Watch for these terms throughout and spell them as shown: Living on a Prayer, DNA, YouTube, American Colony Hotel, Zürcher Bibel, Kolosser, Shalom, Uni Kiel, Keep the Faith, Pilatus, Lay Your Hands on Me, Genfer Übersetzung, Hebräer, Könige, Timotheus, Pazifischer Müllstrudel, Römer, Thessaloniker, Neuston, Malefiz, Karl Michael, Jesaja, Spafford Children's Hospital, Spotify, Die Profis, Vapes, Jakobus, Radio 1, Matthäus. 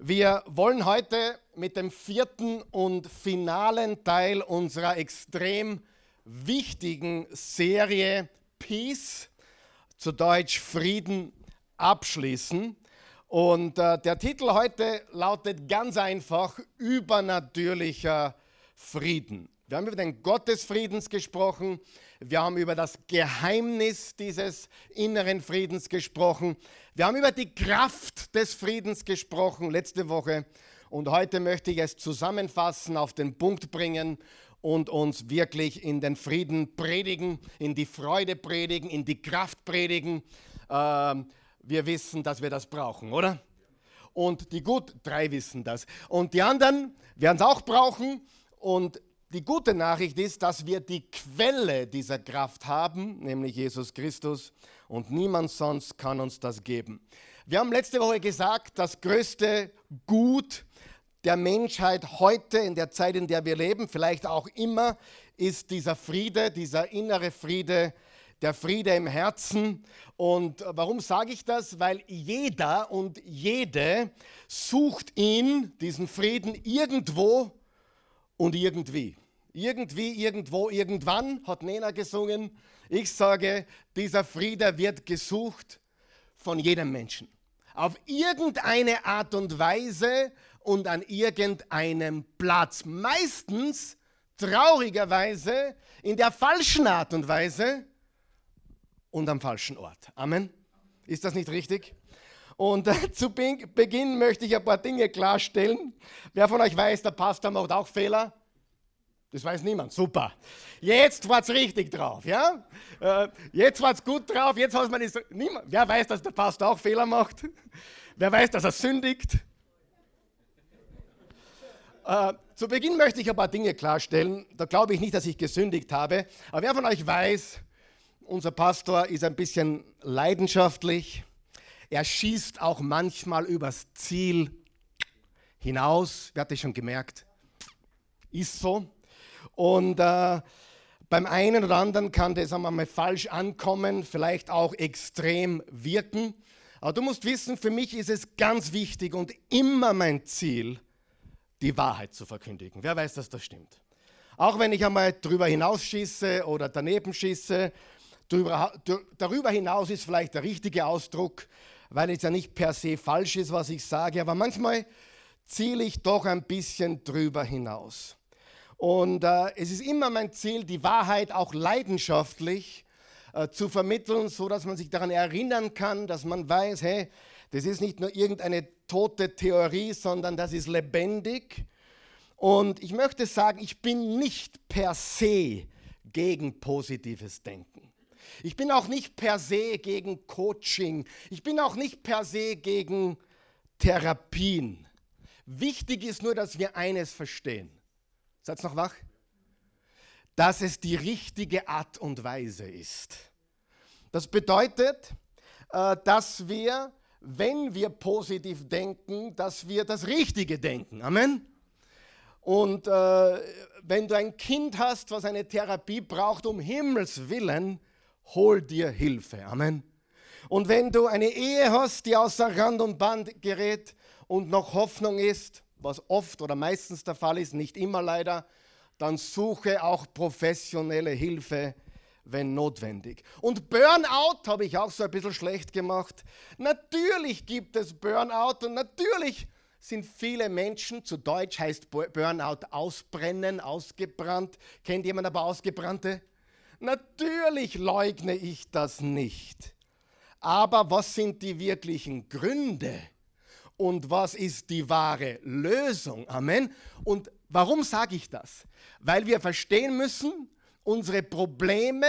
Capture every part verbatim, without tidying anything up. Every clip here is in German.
Wir wollen heute mit dem vierten und finalen Teil unserer extrem wichtigen Serie Peace, zu Deutsch Frieden, abschließen. Und äh, der Titel heute lautet ganz einfach: Übernatürlicher Frieden. Wir haben über den Gott des Friedens gesprochen, wir haben über das Geheimnis dieses inneren Friedens gesprochen, wir haben über die Kraft des Friedens gesprochen letzte Woche, und heute möchte ich es zusammenfassen, auf den Punkt bringen und uns wirklich in den Frieden predigen, in die Freude predigen, in die Kraft predigen. Ähm, wir wissen, dass wir das brauchen, oder? Und die gut, drei wissen das. Und die anderen werden es auch brauchen. Und die gute Nachricht ist, dass wir die Quelle dieser Kraft haben, nämlich Jesus Christus, und niemand sonst kann uns das geben. Wir haben letzte Woche gesagt, das größte Gut der Menschheit heute, in der Zeit, in der wir leben, vielleicht auch immer, ist dieser Friede, dieser innere Friede, der Friede im Herzen. Und warum sage ich das? Weil jeder und jede sucht ihn, diesen Frieden, irgendwo und irgendwie. Irgendwie, irgendwo, irgendwann, hat Nena gesungen. Ich sage, dieser Friede wird gesucht von jedem Menschen. Auf irgendeine Art und Weise und an irgendeinem Platz. Meistens, traurigerweise, in der falschen Art und Weise und am falschen Ort. Amen. Ist das nicht richtig? Und zu Beginn möchte ich ein paar Dinge klarstellen. Wer von euch weiß, der Pastor macht auch Fehler? Das weiß niemand. Super. Jetzt war es richtig drauf. Ja? Äh, jetzt war es gut drauf. Jetzt hat man es. Niemand. Wer weiß, dass der Pastor auch Fehler macht? Wer weiß, dass er sündigt? Äh, zu Beginn möchte ich ein paar Dinge klarstellen. Da glaube ich nicht, dass ich gesündigt habe. Aber wer von euch weiß, unser Pastor ist ein bisschen leidenschaftlich. Er schießt auch manchmal übers Ziel hinaus. Wer hat das schon gemerkt? Ist so. Und äh, beim einen oder anderen kann das einmal falsch ankommen, vielleicht auch extrem wirken. Aber du musst wissen, für mich ist es ganz wichtig und immer mein Ziel, die Wahrheit zu verkündigen. Wer weiß, dass das stimmt? Auch wenn ich einmal drüber hinausschieße oder daneben schieße, drüber, darüber hinaus ist vielleicht der richtige Ausdruck, weil es ja nicht per se falsch ist, was ich sage, aber manchmal ziele ich doch ein bisschen drüber hinaus. Und äh, es ist immer mein Ziel, die Wahrheit auch leidenschaftlich äh, zu vermitteln, so dass man sich daran erinnern kann, dass man weiß, hey, das ist nicht nur irgendeine tote Theorie, sondern das ist lebendig. Und ich möchte sagen, ich bin nicht per se gegen positives Denken. Ich bin auch nicht per se gegen Coaching. Ich bin auch nicht per se gegen Therapien. Wichtig ist nur, dass wir eines verstehen. Seid ihr noch wach? Dass es die richtige Art und Weise ist. Das bedeutet, dass wir, wenn wir positiv denken, dass wir das Richtige denken. Amen. Und wenn du ein Kind hast, was eine Therapie braucht, um Himmels Willen, hol dir Hilfe. Amen. Und wenn du eine Ehe hast, die außer Rand und Band gerät und noch Hoffnung ist, was oft oder meistens der Fall ist, nicht immer leider, dann suche auch professionelle Hilfe, wenn notwendig. Und Burnout habe ich auch so ein bisschen schlecht gemacht. Natürlich gibt es Burnout und natürlich sind viele Menschen, zu Deutsch heißt Burnout ausbrennen, ausgebrannt. Kennt jemand aber Ausgebrannte? Natürlich leugne ich das nicht. Aber was sind die wirklichen Gründe? Und was ist die wahre Lösung? Amen. Und warum sage ich das? Weil wir verstehen müssen, unsere Probleme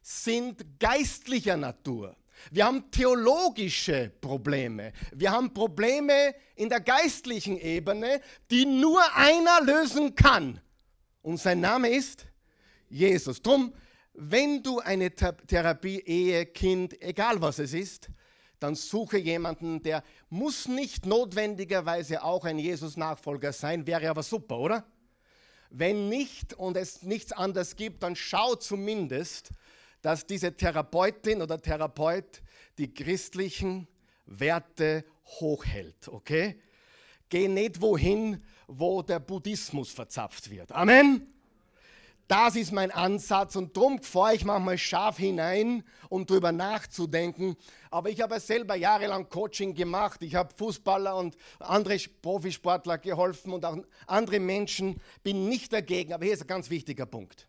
sind geistlicher Natur. Wir haben theologische Probleme. Wir haben Probleme in der geistlichen Ebene, die nur einer lösen kann. Und sein Name ist Jesus. Drum, wenn du eine Therapie, Ehe, Kind, egal was es ist, dann suche jemanden, der muss nicht notwendigerweise auch ein Jesus-Nachfolger sein, wäre aber super, oder? Wenn nicht und es nichts anderes gibt, dann schau zumindest, dass diese Therapeutin oder Therapeut die christlichen Werte hochhält, okay? Geh nicht wohin, wo der Buddhismus verzapft wird. Amen. Das ist mein Ansatz und darum fahre ich manchmal scharf hinein, um darüber nachzudenken. Aber ich habe selber jahrelang Coaching gemacht. Ich habe Fußballer und andere Profisportler geholfen und auch andere Menschen. Bin nicht dagegen, aber hier ist ein ganz wichtiger Punkt.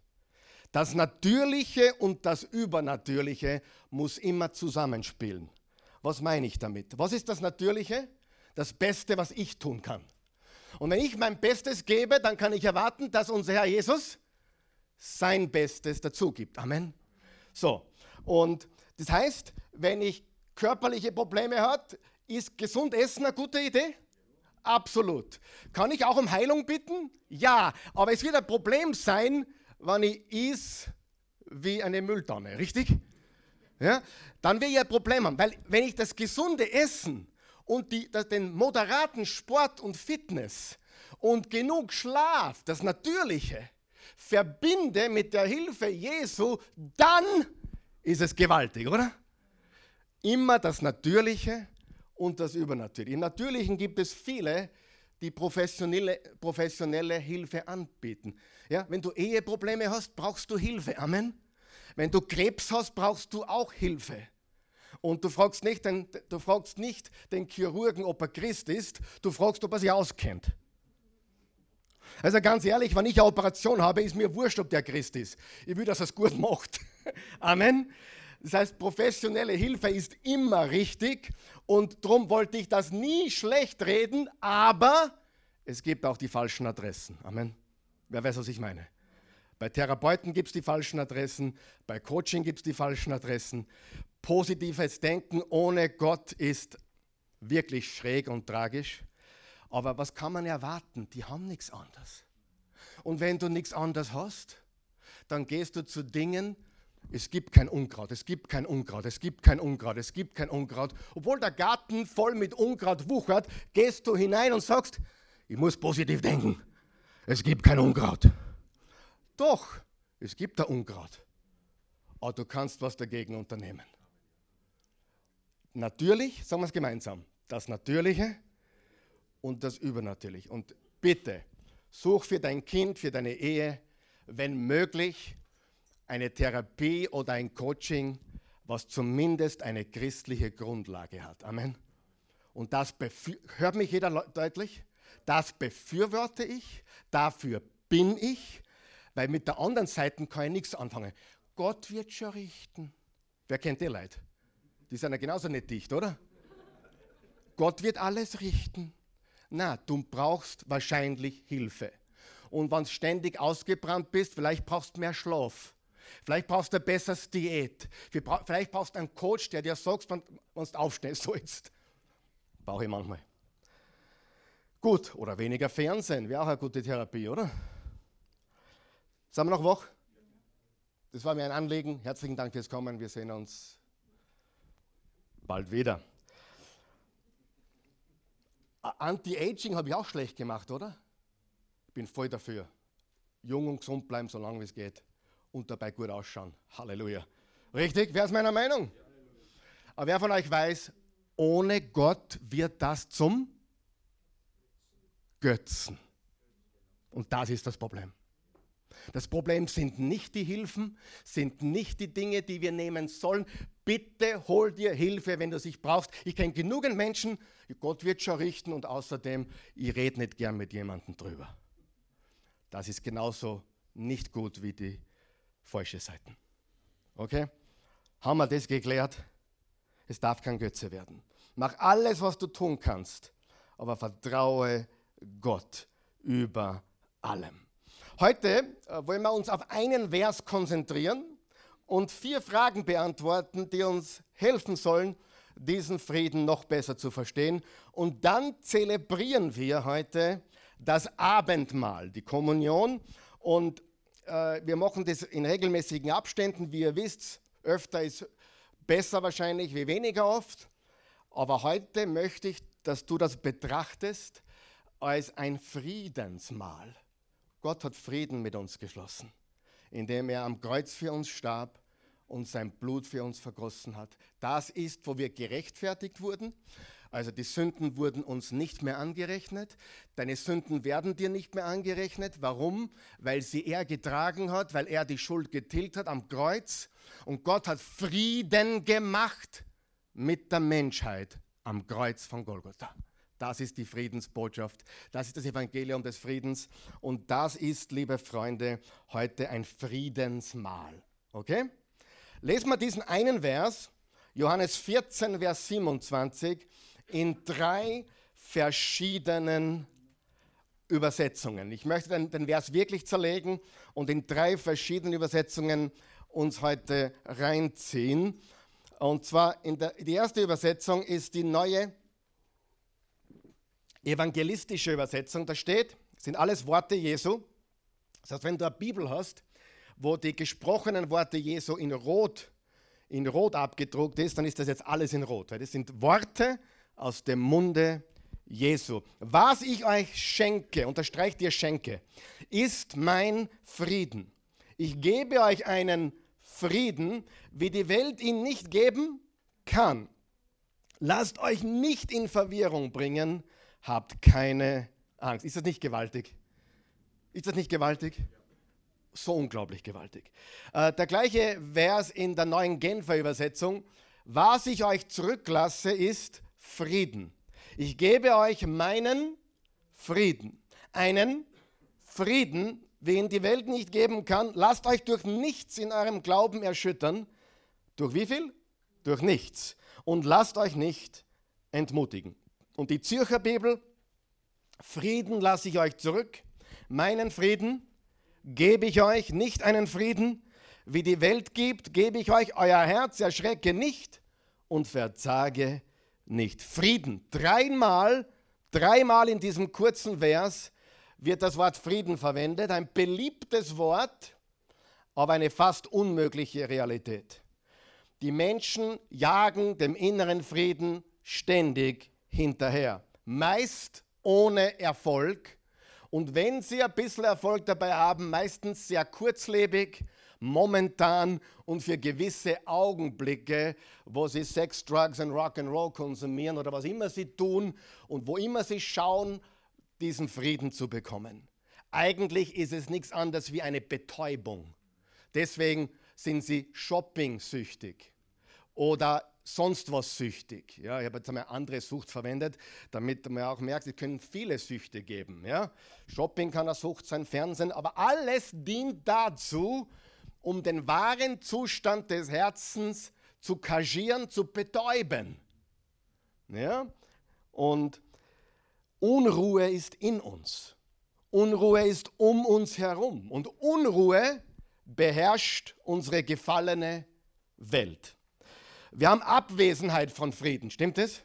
Das Natürliche und das Übernatürliche muss immer zusammenspielen. Was meine ich damit? Was ist das Natürliche? Das Beste, was ich tun kann. Und wenn ich mein Bestes gebe, dann kann ich erwarten, dass unser Herr Jesus sein Bestes dazu gibt. Amen. So, und das heißt, wenn ich körperliche Probleme habe, ist gesund essen eine gute Idee? Absolut. Kann ich auch um Heilung bitten? Ja, aber es wird ein Problem sein, wenn ich is wie eine Mülltonne, richtig? Ja? Dann will ich ein Problem haben, weil wenn ich das gesunde Essen und die, den moderaten Sport und Fitness und genug Schlaf, das Natürliche, verbinde mit der Hilfe Jesu, dann ist es gewaltig, oder? Immer das Natürliche und das Übernatürliche. Im Natürlichen gibt es viele, die professionelle, professionelle Hilfe anbieten. Ja, wenn du Eheprobleme hast, brauchst du Hilfe. Amen. Wenn du Krebs hast, brauchst du auch Hilfe. Und du fragst nicht den, du fragst nicht den Chirurgen, ob er Christ ist, du fragst, ob er sich auskennt. Also ganz ehrlich, wenn ich eine Operation habe, ist mir wurscht, ob der Christ ist. Ich will, dass er es gut macht. Amen. Das heißt, professionelle Hilfe ist immer richtig und darum wollte ich das nie schlecht reden, aber es gibt auch die falschen Adressen. Amen. Wer weiß, was ich meine? Bei Therapeuten gibt es die falschen Adressen, bei Coaching gibt es die falschen Adressen. Positives Denken ohne Gott ist wirklich schräg und tragisch. Aber was kann man erwarten? Die haben nichts anderes. Und wenn du nichts anderes hast, dann gehst du zu Dingen, es gibt kein Unkraut, es gibt kein Unkraut, es gibt kein Unkraut, es gibt kein Unkraut. Obwohl der Garten voll mit Unkraut wuchert, gehst du hinein und sagst, ich muss positiv denken, es gibt kein Unkraut. Doch, es gibt da Unkraut, aber du kannst was dagegen unternehmen. Natürlich, sagen wir es gemeinsam, das Natürliche und das Übernatürliche. Und bitte, such für dein Kind, für deine Ehe, wenn möglich, eine Therapie oder ein Coaching, was zumindest eine christliche Grundlage hat. Amen. Und das, befür- hört mich jeder le- deutlich? Das befürworte ich, dafür bin ich, weil mit der anderen Seite kann ich nichts anfangen. Gott wird schon richten. Wer kennt die Leute? Die sind ja genauso nicht dicht, oder? Gott wird alles richten. Na, du brauchst wahrscheinlich Hilfe. Und wenn du ständig ausgebrannt bist, vielleicht brauchst du mehr Schlaf. Vielleicht brauchst du ein besseres Diät. Vielleicht brauchst du einen Coach, der dir sagt, wenn du aufstehen sollst. Brauche ich manchmal. Gut, oder weniger Fernsehen, wäre auch eine gute Therapie, oder? Sind wir noch wach? Das war mir ein Anliegen. Herzlichen Dank fürs Kommen. Wir sehen uns bald wieder. Anti-Aging habe ich auch schlecht gemacht, oder? Ich bin voll dafür. Jung und gesund bleiben, so lange wie es geht. Und dabei gut ausschauen. Halleluja. Richtig? Wer ist meiner Meinung? Aber wer von euch weiß, ohne Gott wird das zum Götzen. Und das ist das Problem. Das Problem sind nicht die Hilfen, sind nicht die Dinge, die wir nehmen sollen. Bitte hol dir Hilfe, wenn du sie brauchst. Ich kenne genügend Menschen, Gott wird schon richten und außerdem, ich rede nicht gern mit jemandem drüber. Das ist genauso nicht gut wie die falsche Seite. Okay? Haben wir das geklärt? Es darf kein Götze werden. Mach alles, was du tun kannst, aber vertraue Gott über allem. Heute wollen wir uns auf einen Vers konzentrieren und vier Fragen beantworten, die uns helfen sollen, diesen Frieden noch besser zu verstehen. Und dann zelebrieren wir heute das Abendmahl, die Kommunion. Und äh, wir machen das in regelmäßigen Abständen. Wie ihr wisst, öfter ist besser wahrscheinlich wie weniger oft. Aber heute möchte ich, dass du das betrachtest als ein Friedensmahl. Gott hat Frieden mit uns geschlossen, indem er am Kreuz für uns starb und sein Blut für uns vergossen hat. Das ist, wo wir gerechtfertigt wurden. Also die Sünden wurden uns nicht mehr angerechnet. Deine Sünden werden dir nicht mehr angerechnet. Warum? Weil sie er getragen hat, weil er die Schuld getilgt hat am Kreuz. Und Gott hat Frieden gemacht mit der Menschheit am Kreuz von Golgotha. Das ist die Friedensbotschaft. Das ist das Evangelium des Friedens. Und das ist, liebe Freunde, heute ein Friedensmahl. Okay? Lesen wir diesen einen Vers, Johannes vierzehn, Vers siebenundzwanzig, in drei verschiedenen Übersetzungen. Ich möchte den, den Vers wirklich zerlegen und in drei verschiedenen Übersetzungen uns heute reinziehen. Und zwar in der, die erste Übersetzung ist die neue Evangelistische Übersetzung, da steht, sind alles Worte Jesu. Das heißt, wenn du eine Bibel hast, wo die gesprochenen Worte Jesu in Rot, in Rot abgedruckt ist, dann ist das jetzt alles in Rot. Weil das sind Worte aus dem Munde Jesu. Was ich euch schenke, unterstreicht ihr schenke, ist mein Frieden. Ich gebe euch einen Frieden, wie die Welt ihn nicht geben kann. Lasst euch nicht in Verwirrung bringen, habt keine Angst. Ist das nicht gewaltig? Ist das nicht gewaltig? So unglaublich gewaltig. Äh, der gleiche Vers in der neuen Genfer Übersetzung. Was ich euch zurücklasse, ist Frieden. Ich gebe euch meinen Frieden. Einen Frieden, den die Welt nicht geben kann. Lasst euch durch nichts in eurem Glauben erschüttern. Durch wie viel? Durch nichts. Und lasst euch nicht entmutigen. Und die Zürcher Bibel, Frieden lasse ich euch zurück, meinen Frieden gebe ich euch, nicht einen Frieden, wie die Welt gibt, gebe ich euch, euer Herz erschrecke nicht und verzage nicht. Frieden, dreimal, dreimal in diesem kurzen Vers wird das Wort Frieden verwendet, ein beliebtes Wort, aber eine fast unmögliche Realität. Die Menschen jagen dem inneren Frieden ständig hinterher. Meist ohne Erfolg. Und wenn sie ein bisschen Erfolg dabei haben, meistens sehr kurzlebig, momentan und für gewisse Augenblicke, wo sie Sex, Drugs und Rock'n'Roll konsumieren oder was immer sie tun und wo immer sie schauen, diesen Frieden zu bekommen. Eigentlich ist es nichts anderes wie eine Betäubung. Deswegen sind sie shopping-süchtig oder sonst was süchtig. Ja, ich habe jetzt einmal andere Sucht verwendet, damit man auch merkt, es können viele Süchte geben. Ja? Shopping kann eine Sucht sein, Fernsehen, aber alles dient dazu, um den wahren Zustand des Herzens zu kaschieren, zu betäuben. Ja? Und Unruhe ist in uns. Unruhe ist um uns herum. Und Unruhe beherrscht unsere gefallene Welt. Wir haben Abwesenheit von Frieden, stimmt es?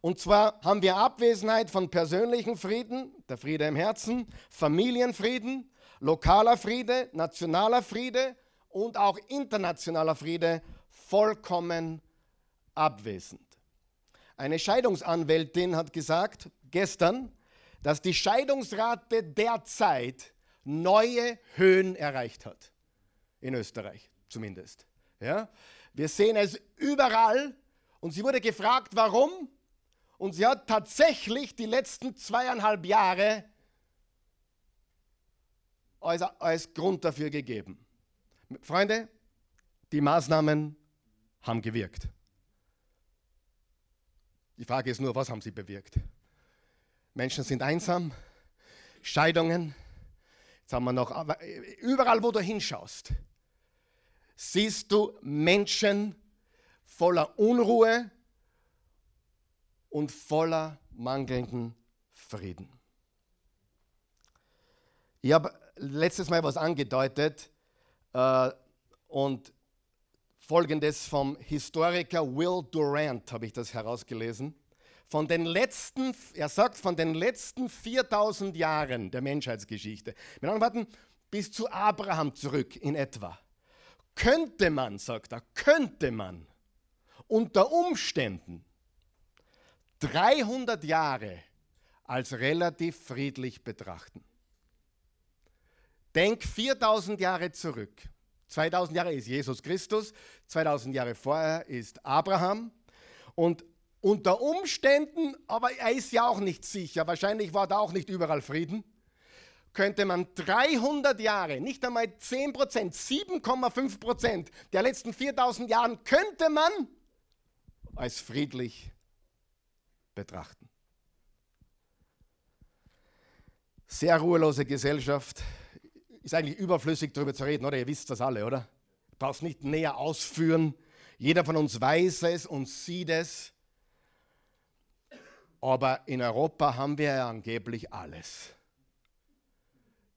Und zwar haben wir Abwesenheit von persönlichem Frieden, der Friede im Herzen, Familienfrieden, lokaler Friede, nationaler Friede und auch internationaler Friede, vollkommen abwesend. Eine Scheidungsanwältin hat gesagt gestern, dass die Scheidungsrate derzeit neue Höhen erreicht hat. In Österreich zumindest. Ja? Wir sehen es überall und sie wurde gefragt, warum? Und sie hat tatsächlich die letzten zweieinhalb Jahre als, als Grund dafür gegeben. Freunde, die Maßnahmen haben gewirkt. Die Frage ist nur, was haben sie bewirkt? Menschen sind einsam, Scheidungen, jetzt haben wir noch, überall wo du hinschaust, siehst du Menschen voller Unruhe und voller mangelnden Frieden. Ich habe letztes Mal was angedeutet äh, und Folgendes vom Historiker Will Durant habe ich das herausgelesen. Von den letzten, er sagt, von den letzten viertausend Jahren der Menschheitsgeschichte. Mit anderen Worten, bis zu Abraham zurück in etwa. Könnte man, sagt er, könnte man unter Umständen dreihundert Jahre als relativ friedlich betrachten. Denk viertausend Jahre zurück. zweitausend Jahre ist Jesus Christus, zweitausend Jahre vorher ist Abraham und unter Umständen, aber er ist ja auch nicht sicher, wahrscheinlich war da auch nicht überall Frieden, könnte man dreihundert Jahre, nicht einmal zehn Prozent, sieben Komma fünf Prozent der letzten viertausend Jahren könnte man als friedlich betrachten. Sehr ruhelose Gesellschaft, ist eigentlich überflüssig darüber zu reden, oder? Ihr wisst das alle, oder? Brauchst nicht näher ausführen, jeder von uns weiß es und sieht es. Aber in Europa haben wir ja angeblich alles.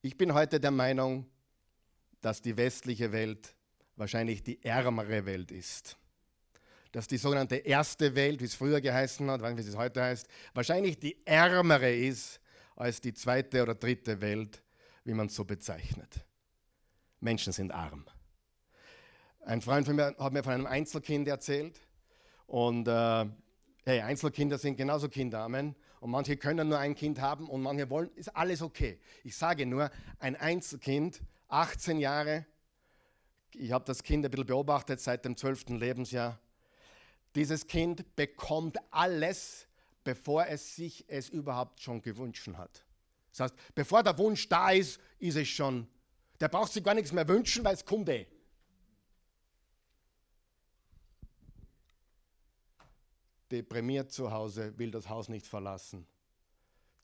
Ich bin heute der Meinung, dass die westliche Welt wahrscheinlich die ärmere Welt ist. Dass die sogenannte erste Welt, wie es früher geheißen hat, weiß nicht, wie es heute heißt, wahrscheinlich die ärmere ist als die zweite oder dritte Welt, wie man es so bezeichnet. Menschen sind arm. Ein Freund von mir hat mir von einem Einzelkind erzählt und äh, hey, Einzelkinder sind genauso Kinder, Amen. Und manche können nur ein Kind haben und manche wollen, ist alles okay. Ich sage nur, ein Einzelkind, achtzehn Jahre, ich habe das Kind ein bisschen beobachtet seit dem zwölften Lebensjahr, dieses Kind bekommt alles, bevor es sich es überhaupt schon gewünscht hat. Das heißt, bevor der Wunsch da ist, ist es schon, der braucht sich gar nichts mehr wünschen, weil es kommt eh. Deprimiert zu Hause, will das Haus nicht verlassen,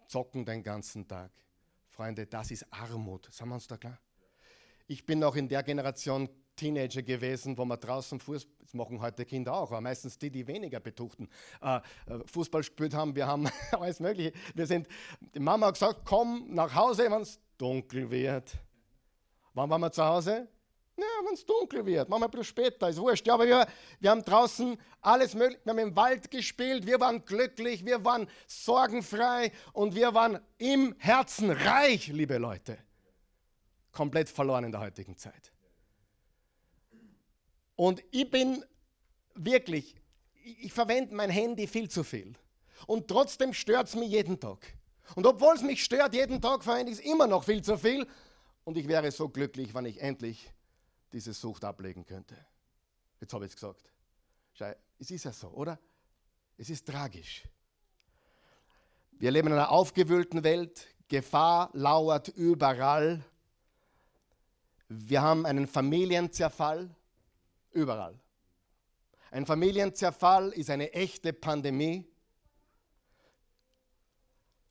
zocken den ganzen Tag. Freunde, das ist Armut. Sind wir uns da klar? Ich bin noch in der Generation Teenager gewesen, wo man draußen Fußball, das machen heute Kinder auch, aber meistens die, die weniger betuchten, äh, Fußball gespielt haben, wir haben alles Mögliche. Wir sind, die Mama hat gesagt, komm nach Hause, wenn es dunkel wird. Wann waren wir zu Hause? Ja, wenn es dunkel wird, machen wir ein bisschen später, ist wurscht. Ja, aber wir, wir haben draußen alles mögliche, wir haben im Wald gespielt, wir waren glücklich, wir waren sorgenfrei und wir waren im Herzen reich, liebe Leute. Komplett verloren in der heutigen Zeit. Und ich bin wirklich, ich, ich verwende mein Handy viel zu viel und trotzdem stört es mich jeden Tag. Und obwohl es mich stört jeden Tag, verwende ich es immer noch viel zu viel und ich wäre so glücklich, wenn ich endlich diese Sucht ablegen könnte. Jetzt habe ich es gesagt. Es ist ja so, oder? Es ist tragisch. Wir leben in einer aufgewühlten Welt. Gefahr lauert überall. Wir haben einen Familienzerfall. Überall. Ein Familienzerfall ist eine echte Pandemie.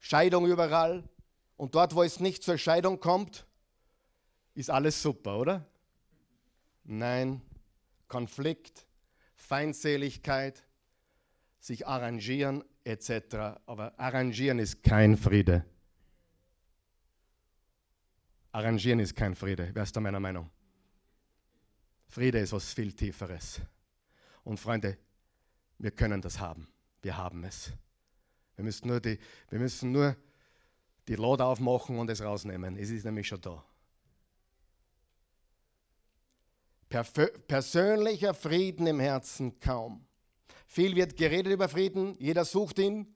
Scheidung überall. Und dort, wo es nicht zur Scheidung kommt, ist alles super, oder? Nein, Konflikt, Feindseligkeit, sich arrangieren et cetera. Aber arrangieren ist kein Friede. Arrangieren ist kein Friede. Wer ist da meiner Meinung? Friede ist was viel Tieferes. Und Freunde, wir können das haben. Wir haben es. Wir müssen nur die, wir müssen nur die Lade aufmachen und es rausnehmen. Es ist nämlich schon da. Persönlicher Frieden im Herzen kaum. Viel wird geredet über Frieden, jeder sucht ihn,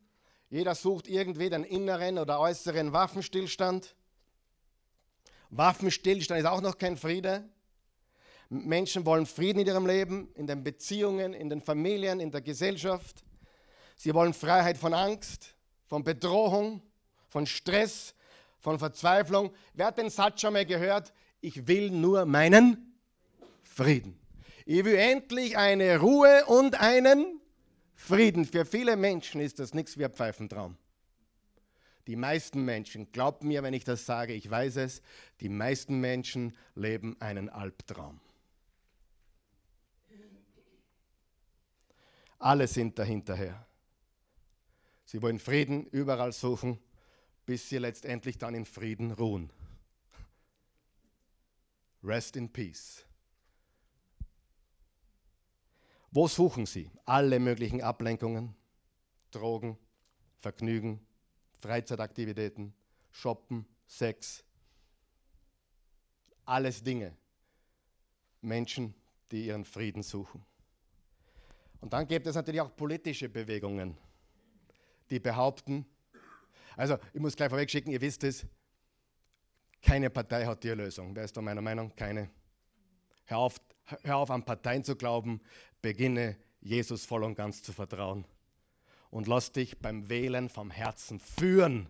jeder sucht irgendwie den inneren oder äußeren Waffenstillstand. Waffenstillstand ist auch noch kein Friede. Menschen wollen Frieden in ihrem Leben, in den Beziehungen, in den Familien, in der Gesellschaft. Sie wollen Freiheit von Angst, von Bedrohung, von Stress, von Verzweiflung. Wer hat den Satz schon mal gehört? Ich will nur meinen Frieden. Ich will endlich eine Ruhe und einen Frieden. Für viele Menschen ist das nichts wie ein Pfeifentraum. Die meisten Menschen, glaubt mir, wenn ich das sage, ich weiß es, die meisten Menschen leben einen Albtraum. Alle sind dahinterher. Sie wollen Frieden überall suchen, bis sie letztendlich dann in Frieden ruhen. Rest in peace. Wo suchen sie? Alle möglichen Ablenkungen, Drogen, Vergnügen, Freizeitaktivitäten, Shoppen, Sex. Alles Dinge. Menschen, die ihren Frieden suchen. Und dann gibt es natürlich auch politische Bewegungen, die behaupten, also ich muss gleich vorweg schicken, ihr wisst es, keine Partei hat die Lösung. Wer ist da meiner Meinung? Keine. Hör auf, hör auf an Parteien zu glauben, beginne Jesus voll und ganz zu vertrauen. und lass dich beim Wählen vom Herzen führen.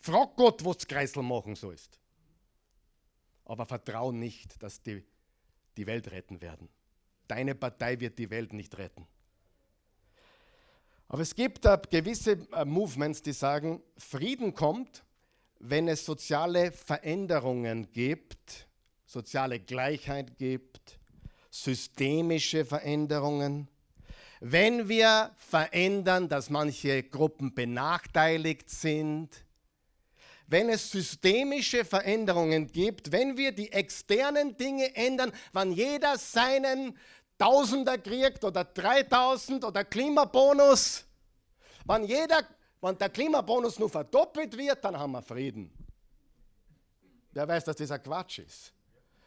Frag Gott, was du Kreisel machen sollst. Aber vertrau nicht, dass die die Welt retten werden. Deine Partei wird die Welt nicht retten. Aber es gibt uh, gewisse uh, Movements, die sagen, Frieden kommt, wenn es soziale Veränderungen gibt, soziale Gleichheit gibt, systemische Veränderungen. Wenn wir verändern, dass manche Gruppen benachteiligt sind, wenn es systemische Veränderungen gibt, wenn wir die externen Dinge ändern, wenn jeder seinen Tausender kriegt oder dreitausend oder Klimabonus, wenn, jeder, wenn der Klimabonus nur verdoppelt wird, dann haben wir Frieden. Wer weiß, dass das ein Quatsch ist.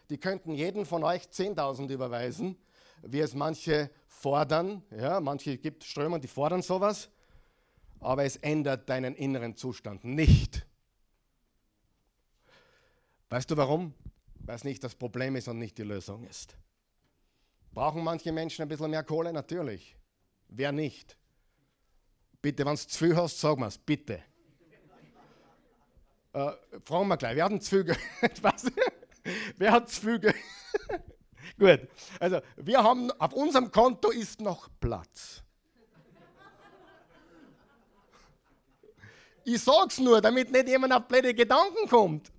Die könnten jeden von euch zehntausend überweisen, wie es manche fordern. Ja, manche gibt Ströme, die fordern sowas, aber es ändert deinen inneren Zustand nicht. Weißt du warum? Weil es nicht das Problem ist und nicht die Lösung ist. Brauchen manche Menschen ein bisschen mehr Kohle? Natürlich. Wer nicht? Bitte, wenn du zu viel hast, sag mir's, bitte. Äh, fragen wir gleich, wer hat denn zu viel Geld? Was? Wer hat zu viel Geld? Gut, also wir haben, auf unserem Konto ist noch Platz. Ich sag's nur, damit nicht jemand auf blöde Gedanken kommt.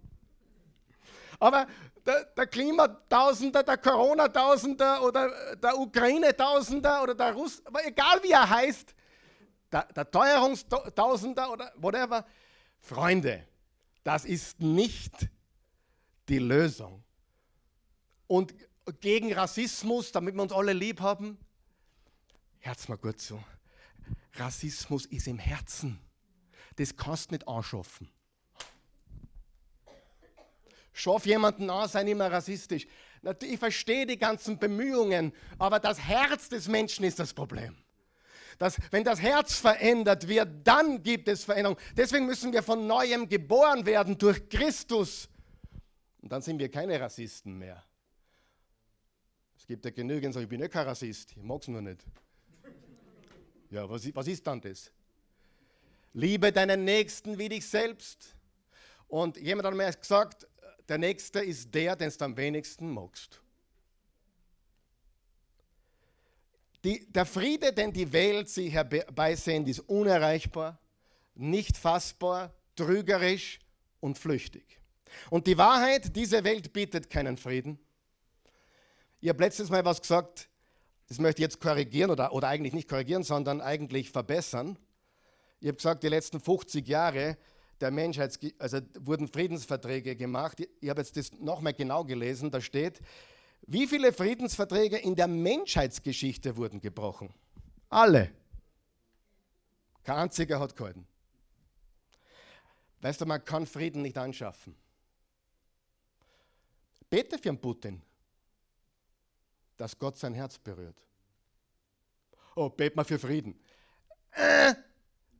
Aber der, der Klimatausender, der Corona-Tausender oder der Ukraine-Tausender oder der Russ, egal wie er heißt, der, der Teuerungstausender oder whatever, Freunde, das ist nicht die Lösung. Und gegen Rassismus, damit wir uns alle lieb haben, hört's mal gut zu. Rassismus ist im Herzen. Das kannst du nicht anschaffen. Schaff jemanden an, sei nicht mehr rassistisch. Ich verstehe die ganzen Bemühungen, aber das Herz des Menschen ist das Problem. Das, wenn das Herz verändert wird, dann gibt es Veränderung. Deswegen müssen wir von Neuem geboren werden durch Christus. Und dann sind wir keine Rassisten mehr. Es gibt ja genügend, ich bin ja kein Rassist, ich mag es nur nicht. Ja, was, was ist dann das? Liebe deinen Nächsten wie dich selbst. Und jemand hat mir gesagt, der Nächste ist der, den du am wenigsten magst. Die, der Friede, den die Welt sich herbeisehnt, ist unerreichbar, nicht fassbar, trügerisch und flüchtig. Und die Wahrheit, diese Welt bietet keinen Frieden. Ich habe letztes Mal was gesagt, das möchte ich jetzt korrigieren oder, oder eigentlich nicht korrigieren, sondern eigentlich verbessern. Ich habe gesagt, die letzten fünfzig Jahre, der Menschheit, also wurden Friedensverträge gemacht. Ich habe jetzt das nochmal genau gelesen, da steht, wie viele Friedensverträge in der Menschheitsgeschichte wurden gebrochen? Alle. Kein einziger hat gehalten. Weißt du, man kann Frieden nicht anschaffen. Bete für den Putin, dass Gott sein Herz berührt. Oh, bete mal für Frieden. Äh.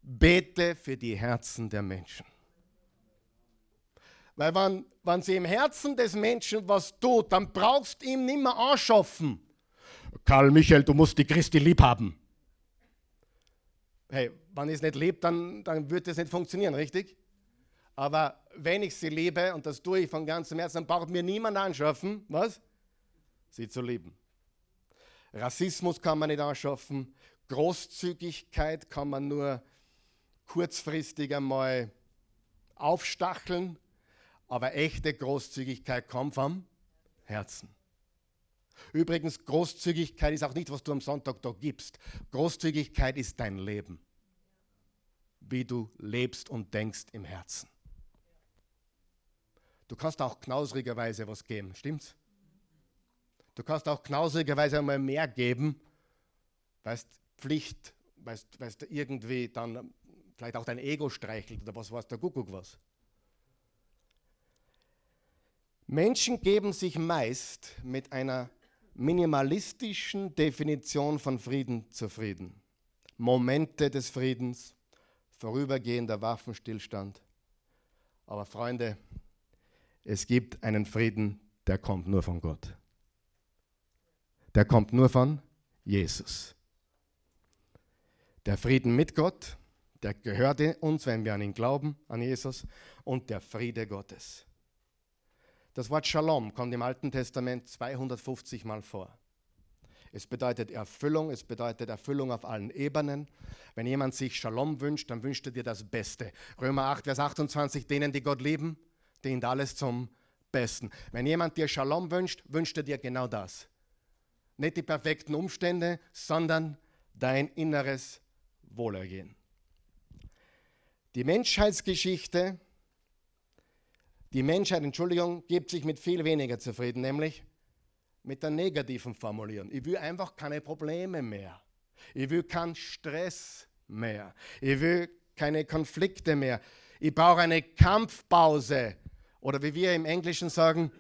Bete für die Herzen der Menschen. Weil wenn, wenn sie im Herzen des Menschen was tut, dann brauchst du ihm nicht mehr anschaffen. Karl Michael, du musst die Christi lieb haben. Hey, wenn ich es nicht liebe, dann, dann wird es nicht funktionieren, richtig? Aber wenn ich sie liebe, und das tue ich von ganzem Herzen, dann braucht mir niemand anschaffen, was? Sie zu lieben. Rassismus kann man nicht anschaffen. Großzügigkeit kann man nur kurzfristig einmal aufstacheln, aber echte Großzügigkeit kommt vom Herzen. Übrigens, Großzügigkeit ist auch nicht, was du am Sonntag da gibst. Großzügigkeit ist dein Leben, wie du lebst und denkst im Herzen. Du kannst auch knausrigerweise was geben, stimmt's? Du kannst auch knausrigerweise einmal mehr geben, weißt, Pflicht, weißt, weißt du, irgendwie dann vielleicht auch dein Ego streichelt oder was weiß der Kuckuck was. Menschen geben sich meist mit einer minimalistischen Definition von Frieden zufrieden. Momente des Friedens, vorübergehender Waffenstillstand. Aber Freunde, es gibt einen Frieden, der kommt nur von Gott. Der kommt nur von Jesus. Der Frieden mit Gott, der gehört uns, wenn wir an ihn glauben, an Jesus, und der Friede Gottes. Das Wort Shalom kommt im Alten Testament zweihundertfünfzig Mal vor. Es bedeutet Erfüllung, es bedeutet Erfüllung auf allen Ebenen. Wenn jemand sich Shalom wünscht, dann wünscht er dir das Beste. Römer acht, Vers achtundzwanzig, denen, die Gott lieben, dient alles zum Besten. Wenn jemand dir Shalom wünscht, wünscht er dir genau das. Nicht die perfekten Umstände, sondern dein inneres Wohlergehen. Die Menschheitsgeschichte, die Menschheit, Entschuldigung, gibt sich mit viel weniger zufrieden, nämlich mit der negativen Formulierung. Ich will einfach keine Probleme mehr. Ich will keinen Stress mehr. Ich will keine Konflikte mehr. Ich brauche eine Kampfpause. Oder wie wir im Englischen sagen,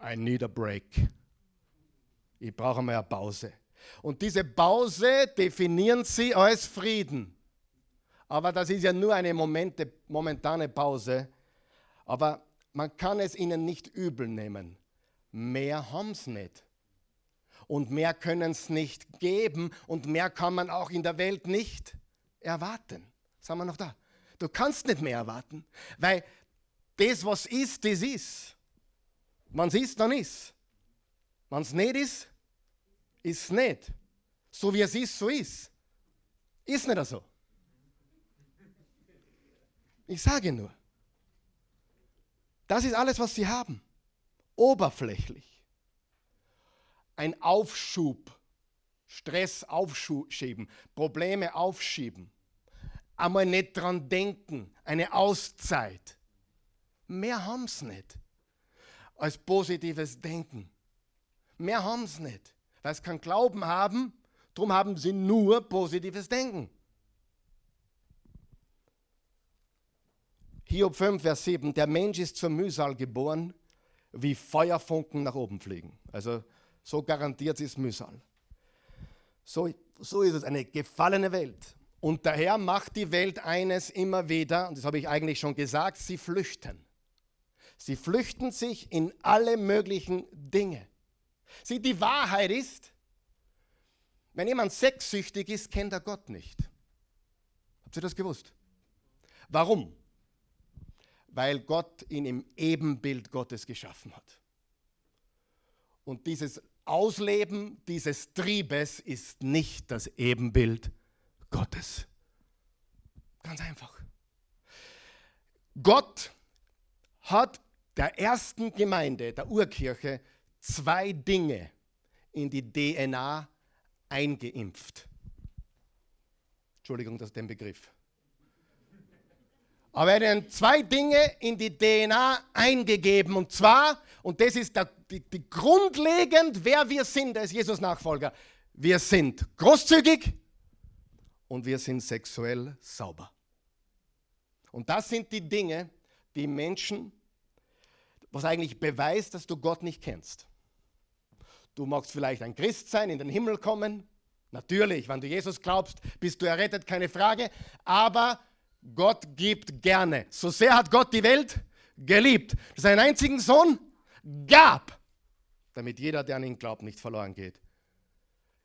I need a break. Ich brauche mal eine Pause. Und diese Pause definieren sie als Frieden. Aber das ist ja nur eine Momente, momentane Pause. Aber man kann es ihnen nicht übel nehmen. Mehr haben sie nicht. Und mehr können sie nicht geben. Und mehr kann man auch in der Welt nicht erwarten. Sind wir noch da? Du kannst nicht mehr erwarten. Weil das, was ist, das ist. Wenn es ist, dann ist. Wenn es nicht ist, ist es nicht. So wie es ist, so ist. Ist nicht so. Ich sage nur. Das ist alles, was sie haben. Oberflächlich. Ein Aufschub. Stress aufschieben. Probleme aufschieben. Einmal nicht dran denken. Eine Auszeit. Mehr haben sie nicht. Als positives Denken. Mehr haben sie nicht. Weil sie keinen Glauben haben, darum haben sie nur positives Denken. Hiob fünf, Vers sieben, der Mensch ist zur Mühsal geboren, wie Feuerfunken nach oben fliegen. Also so garantiert ist Mühsal. So, so ist es, eine gefallene Welt. Und daher macht die Welt eines immer wieder, und das habe ich eigentlich schon gesagt, sie flüchten. Sie flüchten sich in alle möglichen Dinge. Sieh, die Wahrheit ist, wenn jemand sexsüchtig ist, kennt er Gott nicht. Habt ihr das gewusst? Warum? Weil Gott ihn im Ebenbild Gottes geschaffen hat. Und dieses Ausleben dieses Triebes ist nicht das Ebenbild Gottes. Ganz einfach. Gott hat der ersten Gemeinde, der Urkirche, zwei Dinge in die D N A eingeimpft. Entschuldigung, das ist der Begriff. Aber er hat zwei Dinge in die D N A eingegeben. Und zwar, und das ist der, die, die grundlegend, wer wir sind als Jesus-Nachfolger. Wir sind großzügig und wir sind sexuell sauber. Und das sind die Dinge, die Menschen, was eigentlich beweist, dass du Gott nicht kennst. Du magst vielleicht ein Christ sein, in den Himmel kommen. Natürlich, wenn du Jesus glaubst, bist du errettet, keine Frage. Aber Gott gibt gerne. So sehr hat Gott die Welt geliebt, dass er einen einzigen Sohn gab, damit jeder, der an ihn glaubt, nicht verloren geht.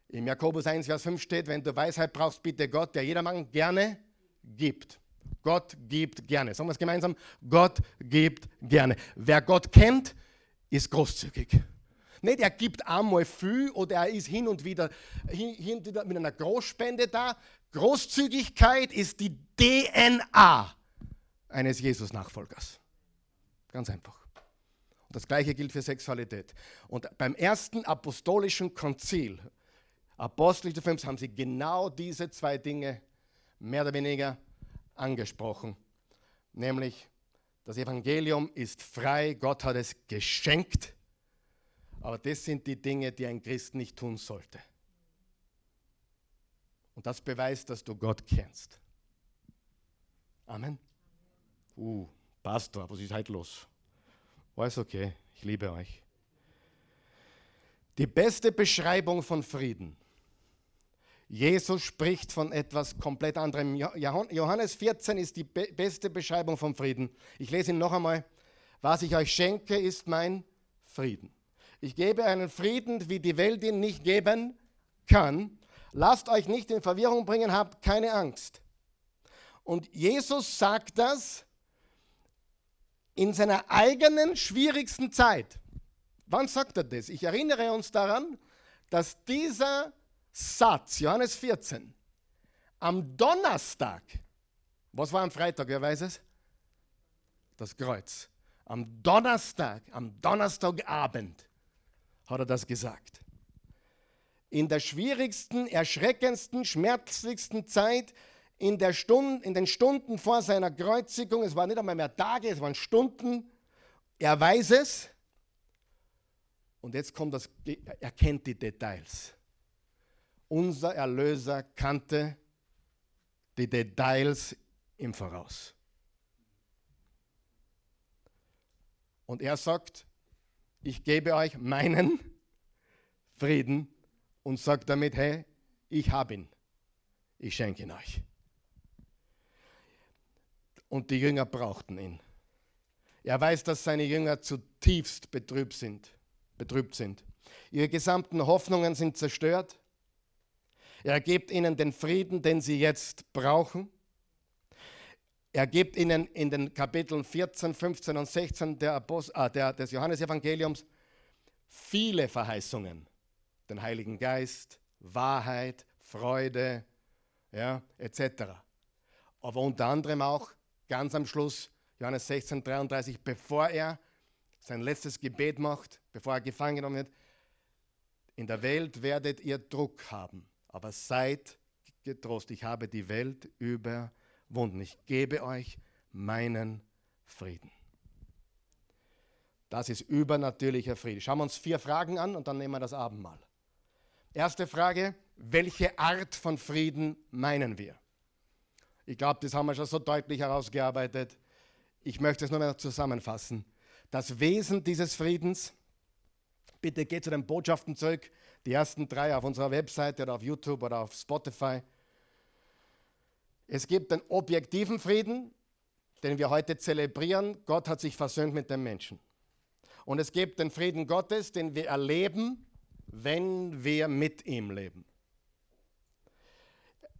Im Jakobus eins, Vers fünf steht, wenn du Weisheit brauchst, bitte Gott, der jedermann gerne gibt. Gott gibt gerne. Sagen wir es gemeinsam. Gott gibt gerne. Wer Gott kennt, ist großzügig. Nicht, er gibt einmal viel oder er ist hin und wieder, hin, hin und wieder mit einer Großspende da. Großzügigkeit ist die D N A eines Jesus-Nachfolgers. Ganz einfach. Und das Gleiche gilt für Sexualität. Und beim ersten apostolischen Konzil, Apostelgeschichte fünf, haben sie genau diese zwei Dinge mehr oder weniger angesprochen. Nämlich, das Evangelium ist frei, Gott hat es geschenkt. Aber das sind die Dinge, die ein Christ nicht tun sollte. Und das beweist, dass du Gott kennst. Amen. Uh, Pastor, was ist heute los? Alles okay, ich liebe euch. Die beste Beschreibung von Frieden. Jesus spricht von etwas komplett anderem. Johannes vierzehn ist die be- beste Beschreibung vom Frieden. Ich lese ihn noch einmal. Was ich euch schenke, ist mein Frieden. Ich gebe einen Frieden, wie die Welt ihn nicht geben kann. Lasst euch nicht in Verwirrung bringen, habt keine Angst. Und Jesus sagt das in seiner eigenen schwierigsten Zeit. Wann sagt er das? Ich erinnere uns daran, dass dieser Satz, Johannes vierzehn, am Donnerstag, was war am Freitag, wer weiß es? Das Kreuz. Am Donnerstag, am Donnerstagabend hat er das gesagt. In der schwierigsten, erschreckendsten, schmerzlichsten Zeit, in, der Stunde, in den Stunden vor seiner Kreuzigung, es waren nicht einmal mehr Tage, es waren Stunden, er weiß es. Und jetzt kommt das, er kennt die Details. Unser Erlöser kannte die Details im Voraus. Und er sagt, ich gebe euch meinen Frieden und sagt damit, hey, ich habe ihn, ich schenke ihn euch. Und die Jünger brauchten ihn. Er weiß, dass seine Jünger zutiefst betrübt sind. betrübt sind. Ihre gesamten Hoffnungen sind zerstört. Er gibt ihnen den Frieden, den sie jetzt brauchen. Er gibt ihnen in den Kapiteln vierzehn, fünfzehn und sechzehn der Apostel, ah, der, des Johannesevangeliums viele Verheißungen. Den Heiligen Geist, Wahrheit, Freude, ja, et cetera. Aber unter anderem auch ganz am Schluss, Johannes sechzehn, dreiunddreißig, bevor er sein letztes Gebet macht, bevor er gefangen genommen wird. In der Welt werdet ihr Druck haben, aber seid getrost. Ich habe die Welt überwunden. Ich gebe euch meinen Frieden. Das ist übernatürlicher Friede. Schauen wir uns vier Fragen an und dann nehmen wir das Abendmahl. Erste Frage, welche Art von Frieden meinen wir? Ich glaube, das haben wir schon so deutlich herausgearbeitet. Ich möchte es nur noch zusammenfassen. Das Wesen dieses Friedens, bitte geht zu den Botschaften zurück, die ersten drei auf unserer Webseite oder auf YouTube oder auf Spotify. Es gibt den objektiven Frieden, den wir heute zelebrieren. Gott hat sich versöhnt mit dem Menschen. Und es gibt den Frieden Gottes, den wir erleben, wenn wir mit ihm leben.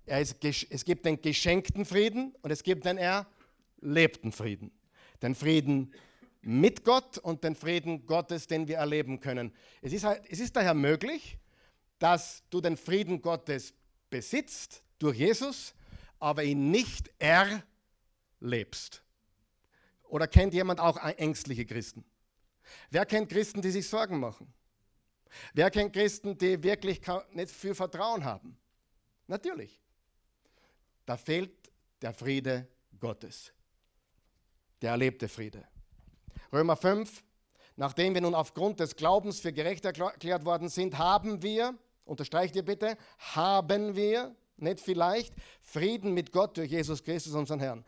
Es gibt den geschenkten Frieden und es gibt den erlebten Frieden. Den Frieden mit Gott und den Frieden Gottes, den wir erleben können. Es ist, es ist daher möglich, dass du den Frieden Gottes besitzt durch Jesus, aber ihn nicht erlebst. Oder kennt jemand auch ängstliche Christen? Wer kennt Christen, die sich Sorgen machen? Wer kennt Christen, die wirklich nicht viel Vertrauen haben? Natürlich. Da fehlt der Friede Gottes, der erlebte Friede. Römer fünf, nachdem wir nun aufgrund des Glaubens für gerecht erklärt worden sind, haben wir, unterstreicht ihr bitte, haben wir, nicht vielleicht, Frieden mit Gott durch Jesus Christus, unseren Herrn.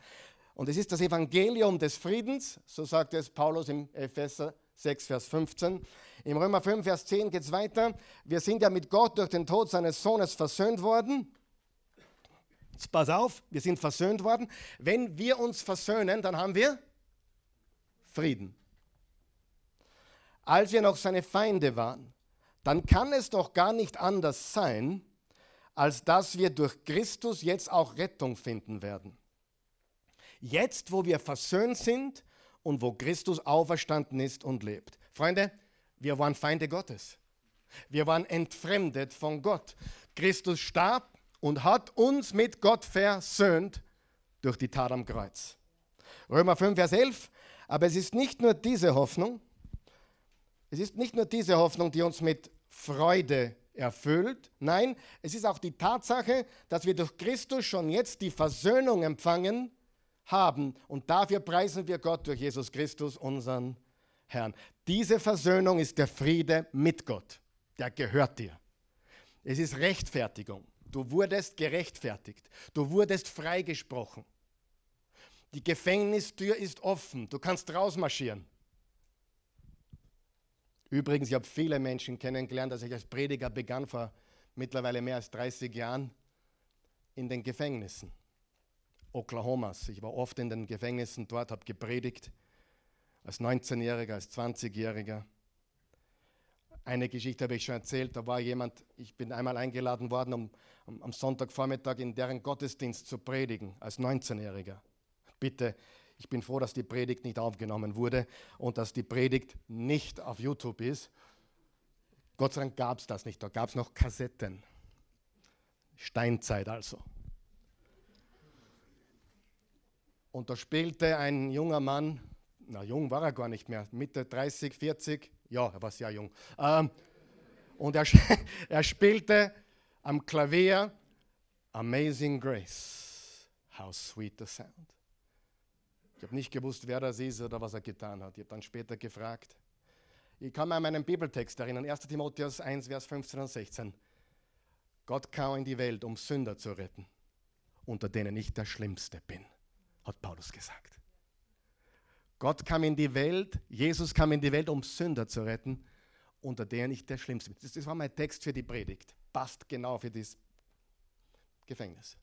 Und es ist das Evangelium des Friedens, so sagt es Paulus im Epheser sechs, Vers fünfzehn. Im Römer fünf, Vers zehn geht es weiter. Wir sind ja mit Gott durch den Tod seines Sohnes versöhnt worden. Jetzt pass auf, wir sind versöhnt worden. Wenn wir uns versöhnen, dann haben wir Frieden. Als wir noch seine Feinde waren, dann kann es doch gar nicht anders sein, als dass wir durch Christus jetzt auch Rettung finden werden. Jetzt, wo wir versöhnt sind und wo Christus auferstanden ist und lebt. Freunde, wir waren Feinde Gottes. Wir waren entfremdet von Gott. Christus starb und hat uns mit Gott versöhnt durch die Tat am Kreuz. Römer fünf, Vers elf. Aber es ist nicht nur diese Hoffnung, es ist nicht nur diese Hoffnung, die uns mit Freude erfüllt. Nein, es ist auch die Tatsache, dass wir durch Christus schon jetzt die Versöhnung empfangen haben. Und dafür preisen wir Gott durch Jesus Christus, unseren Herrn. Diese Versöhnung ist der Friede mit Gott. Der gehört dir. Es ist Rechtfertigung. Du wurdest gerechtfertigt. Du wurdest freigesprochen. Die Gefängnistür ist offen, du kannst rausmarschieren. Übrigens, ich habe viele Menschen kennengelernt, als ich als Prediger begann, vor mittlerweile mehr als dreißig Jahren, in den Gefängnissen Oklahomas. Ich war oft in den Gefängnissen dort, habe gepredigt, als neunzehnjähriger, als zwanzigjähriger. Eine Geschichte habe ich schon erzählt, da war jemand, ich bin einmal eingeladen worden, um, um am Sonntagvormittag in deren Gottesdienst zu predigen, als neunzehnjähriger. Bitte, ich bin froh, dass die Predigt nicht aufgenommen wurde und dass die Predigt nicht auf YouTube ist. Gott sei Dank gab es das nicht, da gab es noch Kassetten. Steinzeit also. Und da spielte ein junger Mann, na jung war er gar nicht mehr, Mitte dreißig, vierzig, ja, er war sehr jung. Ähm, und er, er spielte am Klavier Amazing Grace, How Sweet the Sound. Ich habe nicht gewusst, wer das ist oder was er getan hat. Ich habe dann später gefragt. Ich kann mir an meinen Bibeltext erinnern, erster Timotheus eins, Vers fünfzehn und sechzehn. Gott kam in die Welt, um Sünder zu retten, unter denen ich der Schlimmste bin, hat Paulus gesagt. Gott kam in die Welt, Jesus kam in die Welt, um Sünder zu retten, unter denen ich der Schlimmste bin. Das war mein Text für die Predigt. Passt genau für das Gefängnis.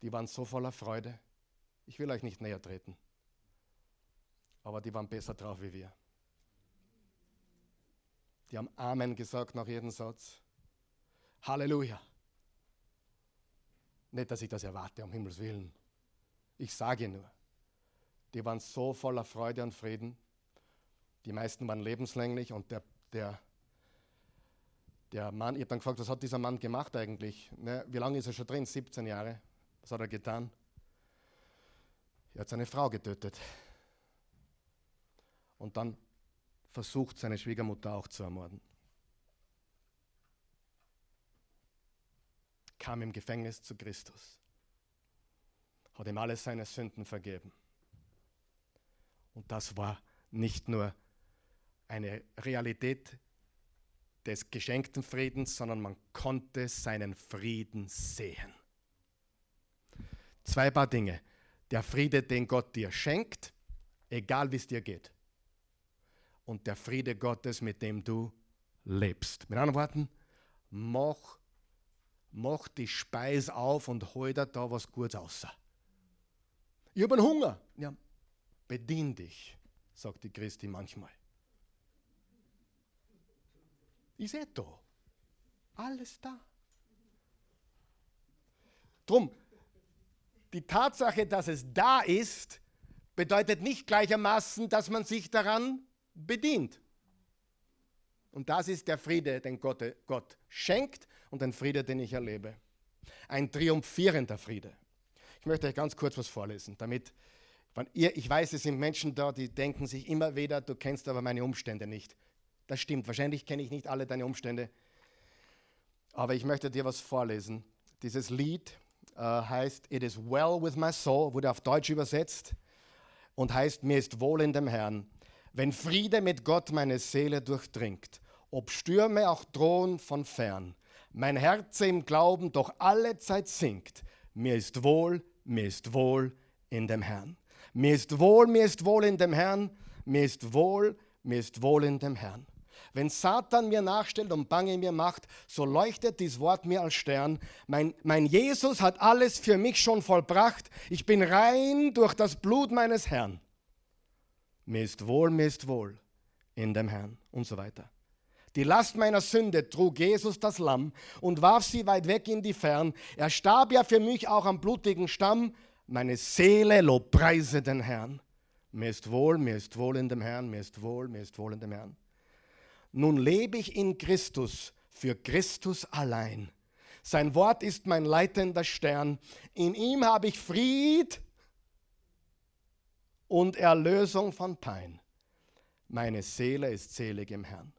Die waren so voller Freude. Ich will euch nicht näher treten. Aber die waren besser drauf wie wir. Die haben Amen gesagt nach jedem Satz. Halleluja. Nicht, dass ich das erwarte, um Himmels Willen. Ich sage nur. Die waren so voller Freude und Frieden. Die meisten waren lebenslänglich. Und der, der, der Mann, ich habe dann gefragt, was hat dieser Mann gemacht eigentlich? Ne, wie lange ist er schon drin? siebzehn Jahre. Was hat er getan? Er hat seine Frau getötet. Und dann versucht, seine Schwiegermutter auch zu ermorden. Kam im Gefängnis zu Christus. Hat ihm alle seine Sünden vergeben. Und das war nicht nur eine Realität des geschenkten Friedens, sondern man konnte seinen Frieden sehen. Zwei paar Dinge. Der Friede, den Gott dir schenkt, egal wie es dir geht. Und der Friede Gottes, mit dem du lebst. Mit anderen Worten, mach, mach die Speis auf und hol dir da was Gutes raus. Ich habe einen Hunger. Ja. Bedien dich, sagt die Christi manchmal. Ist eh da. Alles da. Drum, die Tatsache, dass es da ist, bedeutet nicht gleichermaßen, dass man sich daran bedient. Und das ist der Friede, den Gott, Gott schenkt und ein Friede, den ich erlebe. Ein triumphierender Friede. Ich möchte euch ganz kurz was vorlesen, damit... Wenn ihr, ich weiß, es sind Menschen da, die denken sich immer wieder, du kennst aber meine Umstände nicht. Das stimmt, wahrscheinlich kenne ich nicht alle deine Umstände. Aber ich möchte dir was vorlesen. Dieses Lied äh, heißt It is well with my soul, wurde auf Deutsch übersetzt und heißt Mir ist wohl in dem Herrn. Wenn Friede mit Gott meine Seele durchdringt, ob Stürme auch drohen von fern, mein Herz im Glauben doch alle Zeit singt, mir ist wohl, mir ist wohl in dem Herrn. Mir ist wohl, mir ist wohl in dem Herrn, mir ist wohl, mir ist wohl in dem Herrn. Wenn Satan mir nachstellt und Bange mir macht, so leuchtet dies Wort mir als Stern. Mein, mein Jesus hat alles für mich schon vollbracht. Ich bin rein durch das Blut meines Herrn. Mir ist wohl, mir ist wohl in dem Herrn und so weiter. Die Last meiner Sünde trug Jesus das Lamm und warf sie weit weg in die Fern. Er starb ja für mich auch am blutigen Stamm. Meine Seele lobpreise den Herrn. Mir ist wohl, mir ist wohl in dem Herrn, mir ist wohl, mir ist wohl in dem Herrn. Nun lebe ich in Christus, für Christus allein. Sein Wort ist mein leitender Stern. In ihm habe ich Fried und Erlösung von Pein. Meine Seele ist selig im Herrn.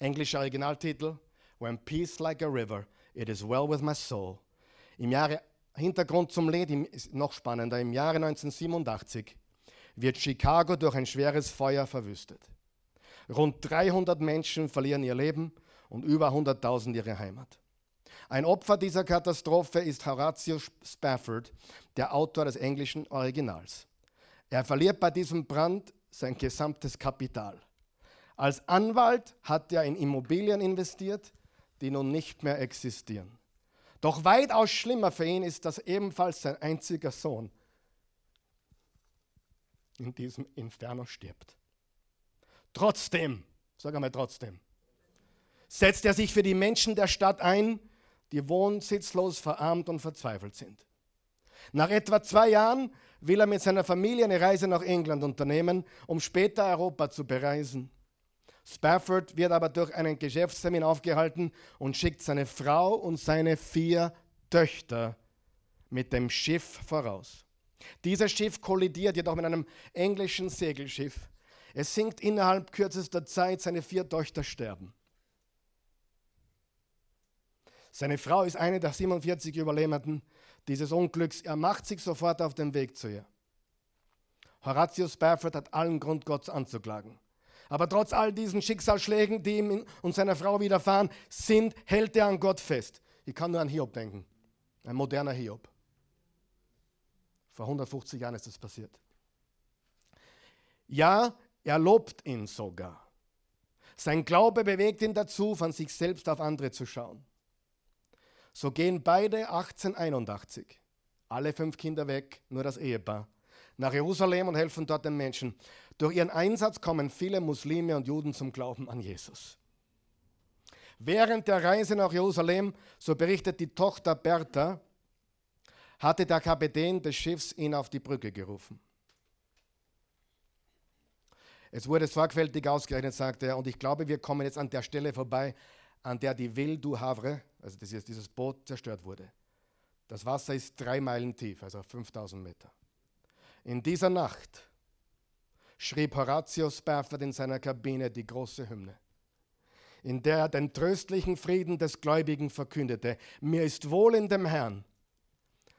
Englischer Originaltitel: When Peace Like a River, It is Well with My Soul. Im Jahre Hintergrund zum Lied, ist noch spannender, im Jahre neunzehnhundertsiebenundachtzig wird Chicago durch ein schweres Feuer verwüstet. Rund dreihundert Menschen verlieren ihr Leben und über hunderttausend ihre Heimat. Ein Opfer dieser Katastrophe ist Horatio Spafford, der Autor des englischen Originals. Er verliert bei diesem Brand sein gesamtes Kapital. Als Anwalt hat er in Immobilien investiert, die nun nicht mehr existieren. Doch weitaus schlimmer für ihn ist, dass ebenfalls sein einziger Sohn in diesem Inferno stirbt. Trotzdem Sag einmal trotzdem. Setzt er sich für die Menschen der Stadt ein, die wohnsitzlos, verarmt und verzweifelt sind. Nach etwa zwei Jahren will er mit seiner Familie eine Reise nach England unternehmen, um später Europa zu bereisen. Spafford wird aber durch einen Geschäftstermin aufgehalten und schickt seine Frau und seine vier Töchter mit dem Schiff voraus. Dieses Schiff kollidiert jedoch mit einem englischen Segelschiff. Es sinkt innerhalb kürzester Zeit, seine vier Töchter sterben. Seine Frau ist eine der siebenundvierzig Überlebenden dieses Unglücks. Er macht sich sofort auf den Weg zu ihr. Horatio Spafford hat allen Grund, Gott anzuklagen. Aber trotz all diesen Schicksalsschlägen, die ihm und seiner Frau widerfahren sind, hält er an Gott fest. Ich kann nur an Hiob denken, ein moderner Hiob. Vor hundertfünfzig Jahren ist das passiert. Ja, er lobt ihn sogar. Sein Glaube bewegt ihn dazu, von sich selbst auf andere zu schauen. So gehen beide achtzehnhunderteinundachtzig, alle fünf Kinder weg, nur das Ehepaar, nach Jerusalem und helfen dort den Menschen. Durch ihren Einsatz kommen viele Muslime und Juden zum Glauben an Jesus. Während der Reise nach Jerusalem, so berichtet die Tochter Bertha, hatte der Kapitän des Schiffs ihn auf die Brücke gerufen. Es wurde sorgfältig ausgerechnet, sagte er, und ich glaube, wir kommen jetzt an der Stelle vorbei, an der die Ville du Havre, also das ist dieses Boot, zerstört wurde. Das Wasser ist drei Meilen tief, also fünftausend Meter. In dieser Nacht schrieb Horatio Spafford in seiner Kabine die große Hymne, in der er den tröstlichen Frieden des Gläubigen verkündete. Mir ist wohl in dem Herrn.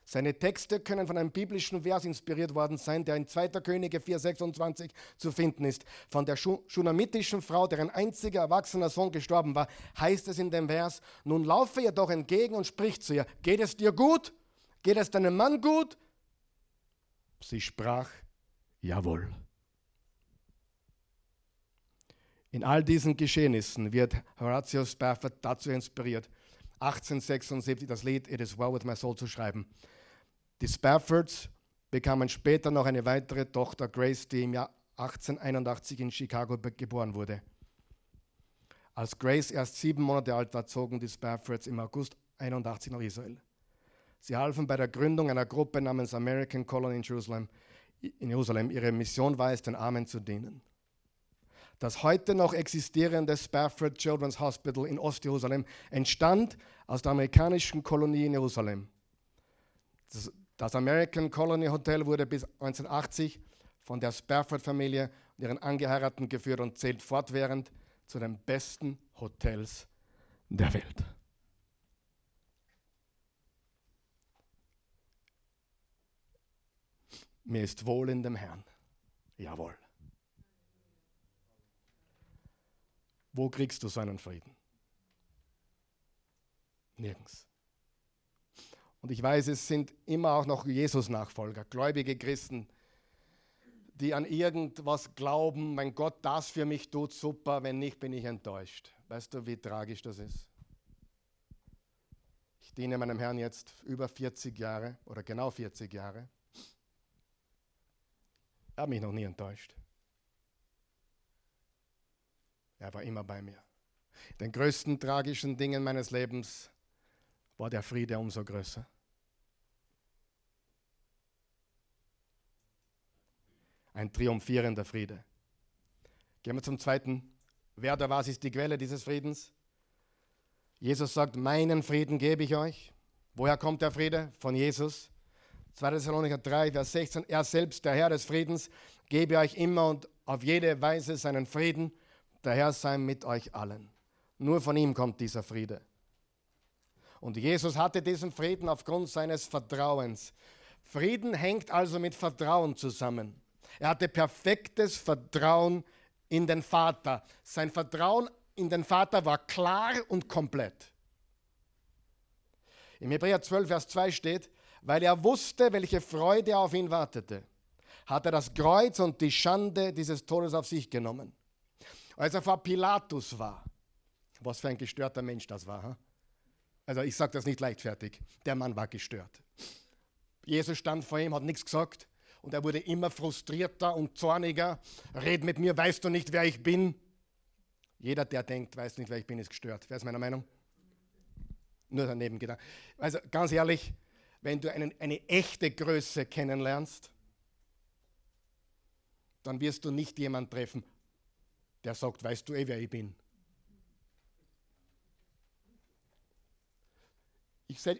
Seine Texte können von einem biblischen Vers inspiriert worden sein, der in zweiter Könige vier, sechsundzwanzig zu finden ist. Von der schunamitischen Frau, deren einziger erwachsener Sohn gestorben war, heißt es in dem Vers, nun laufe ihr doch entgegen und sprich zu ihr, geht es dir gut? Geht es deinem Mann gut? Sie sprach, jawohl. In all diesen Geschehnissen wird Horatio Spafford dazu inspiriert, achtzehnhundertsechsundsiebzig das Lied It is Well with My Soul zu schreiben. Die Spaffords bekamen später noch eine weitere Tochter, Grace, die im Jahr achtzehnhunderteinundachtzig in Chicago geboren wurde. Als Grace erst sieben Monate alt war, zogen die Spaffords im August neunzehnhunderteinundachtzig nach Israel. Sie halfen bei der Gründung einer Gruppe namens American Colony in Jerusalem. In Jerusalem. Ihre Mission war es, den Armen zu dienen. Das heute noch existierende Spafford Children's Hospital in Ostjerusalem entstand aus der amerikanischen Kolonie in Jerusalem. Das, das American Colony Hotel wurde bis neunzehnhundertachtzig von der Spafford-Familie und ihren Angeheirateten geführt und zählt fortwährend zu den besten Hotels der Welt. Mir ist wohl in dem Herrn. Jawohl. Wo kriegst du seinen Frieden? Nirgends. Und ich weiß, es sind immer auch noch Jesus-Nachfolger, gläubige Christen, die an irgendwas glauben, wenn Gott das für mich tut, super, wenn nicht, bin ich enttäuscht. Weißt du, wie tragisch das ist? Ich diene meinem Herrn jetzt über vierzig Jahre oder genau vierzig Jahre. Er hat mich noch nie enttäuscht. Er war immer bei mir. Den größten tragischen Dingen meines Lebens war der Friede umso größer. Ein triumphierender Friede. Gehen wir zum zweiten. Wer oder was ist die Quelle dieses Friedens? Jesus sagt, meinen Frieden gebe ich euch. Woher kommt der Friede? Von Jesus. zweiter Thessaloniker drei, Vers sechzehn. Er selbst, der Herr des Friedens, gebe euch immer und auf jede Weise seinen Frieden. Der Herr sei mit euch allen. Nur von ihm kommt dieser Friede. Und Jesus hatte diesen Frieden aufgrund seines Vertrauens. Frieden hängt also mit Vertrauen zusammen. Er hatte perfektes Vertrauen in den Vater. Sein Vertrauen in den Vater war klar und komplett. Im Hebräer zwölf, Vers zwei steht, weil er wusste, welche Freude auf ihn wartete, hat er das Kreuz und die Schande dieses Todes auf sich genommen. Als er vor Pilatus war, was für ein gestörter Mensch das war. He? Also ich sage das nicht leichtfertig, der Mann war gestört. Jesus stand vor ihm, hat nichts gesagt und er wurde immer frustrierter und zorniger. Red mit mir, weißt du nicht, wer ich bin? Jeder, der denkt, weiß nicht, wer ich bin, ist gestört. Wer ist meiner Meinung? Nur daneben gedacht. Also ganz ehrlich, wenn du einen, eine echte Größe kennenlernst, dann wirst du nicht jemanden treffen, der sagt, weißt du eh, wer ich bin. Ich seh,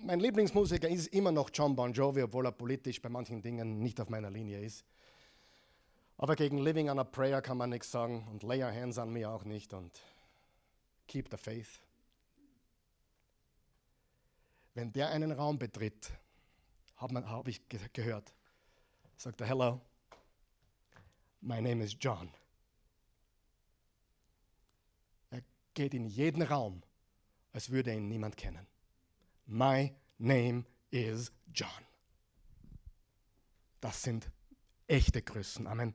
mein Lieblingsmusiker ist immer noch John Bon Jovi, obwohl er politisch bei manchen Dingen nicht auf meiner Linie ist. Aber gegen Living on a Prayer kann man nichts sagen und Lay Your Hands on Me auch nicht und Keep the Faith. Wenn der einen Raum betritt, habe hab ich ge- gehört, sagt er, hello, my name is John. Er geht in jeden Raum, als würde ihn niemand kennen. My name is John. Das sind echte Größen. Amen.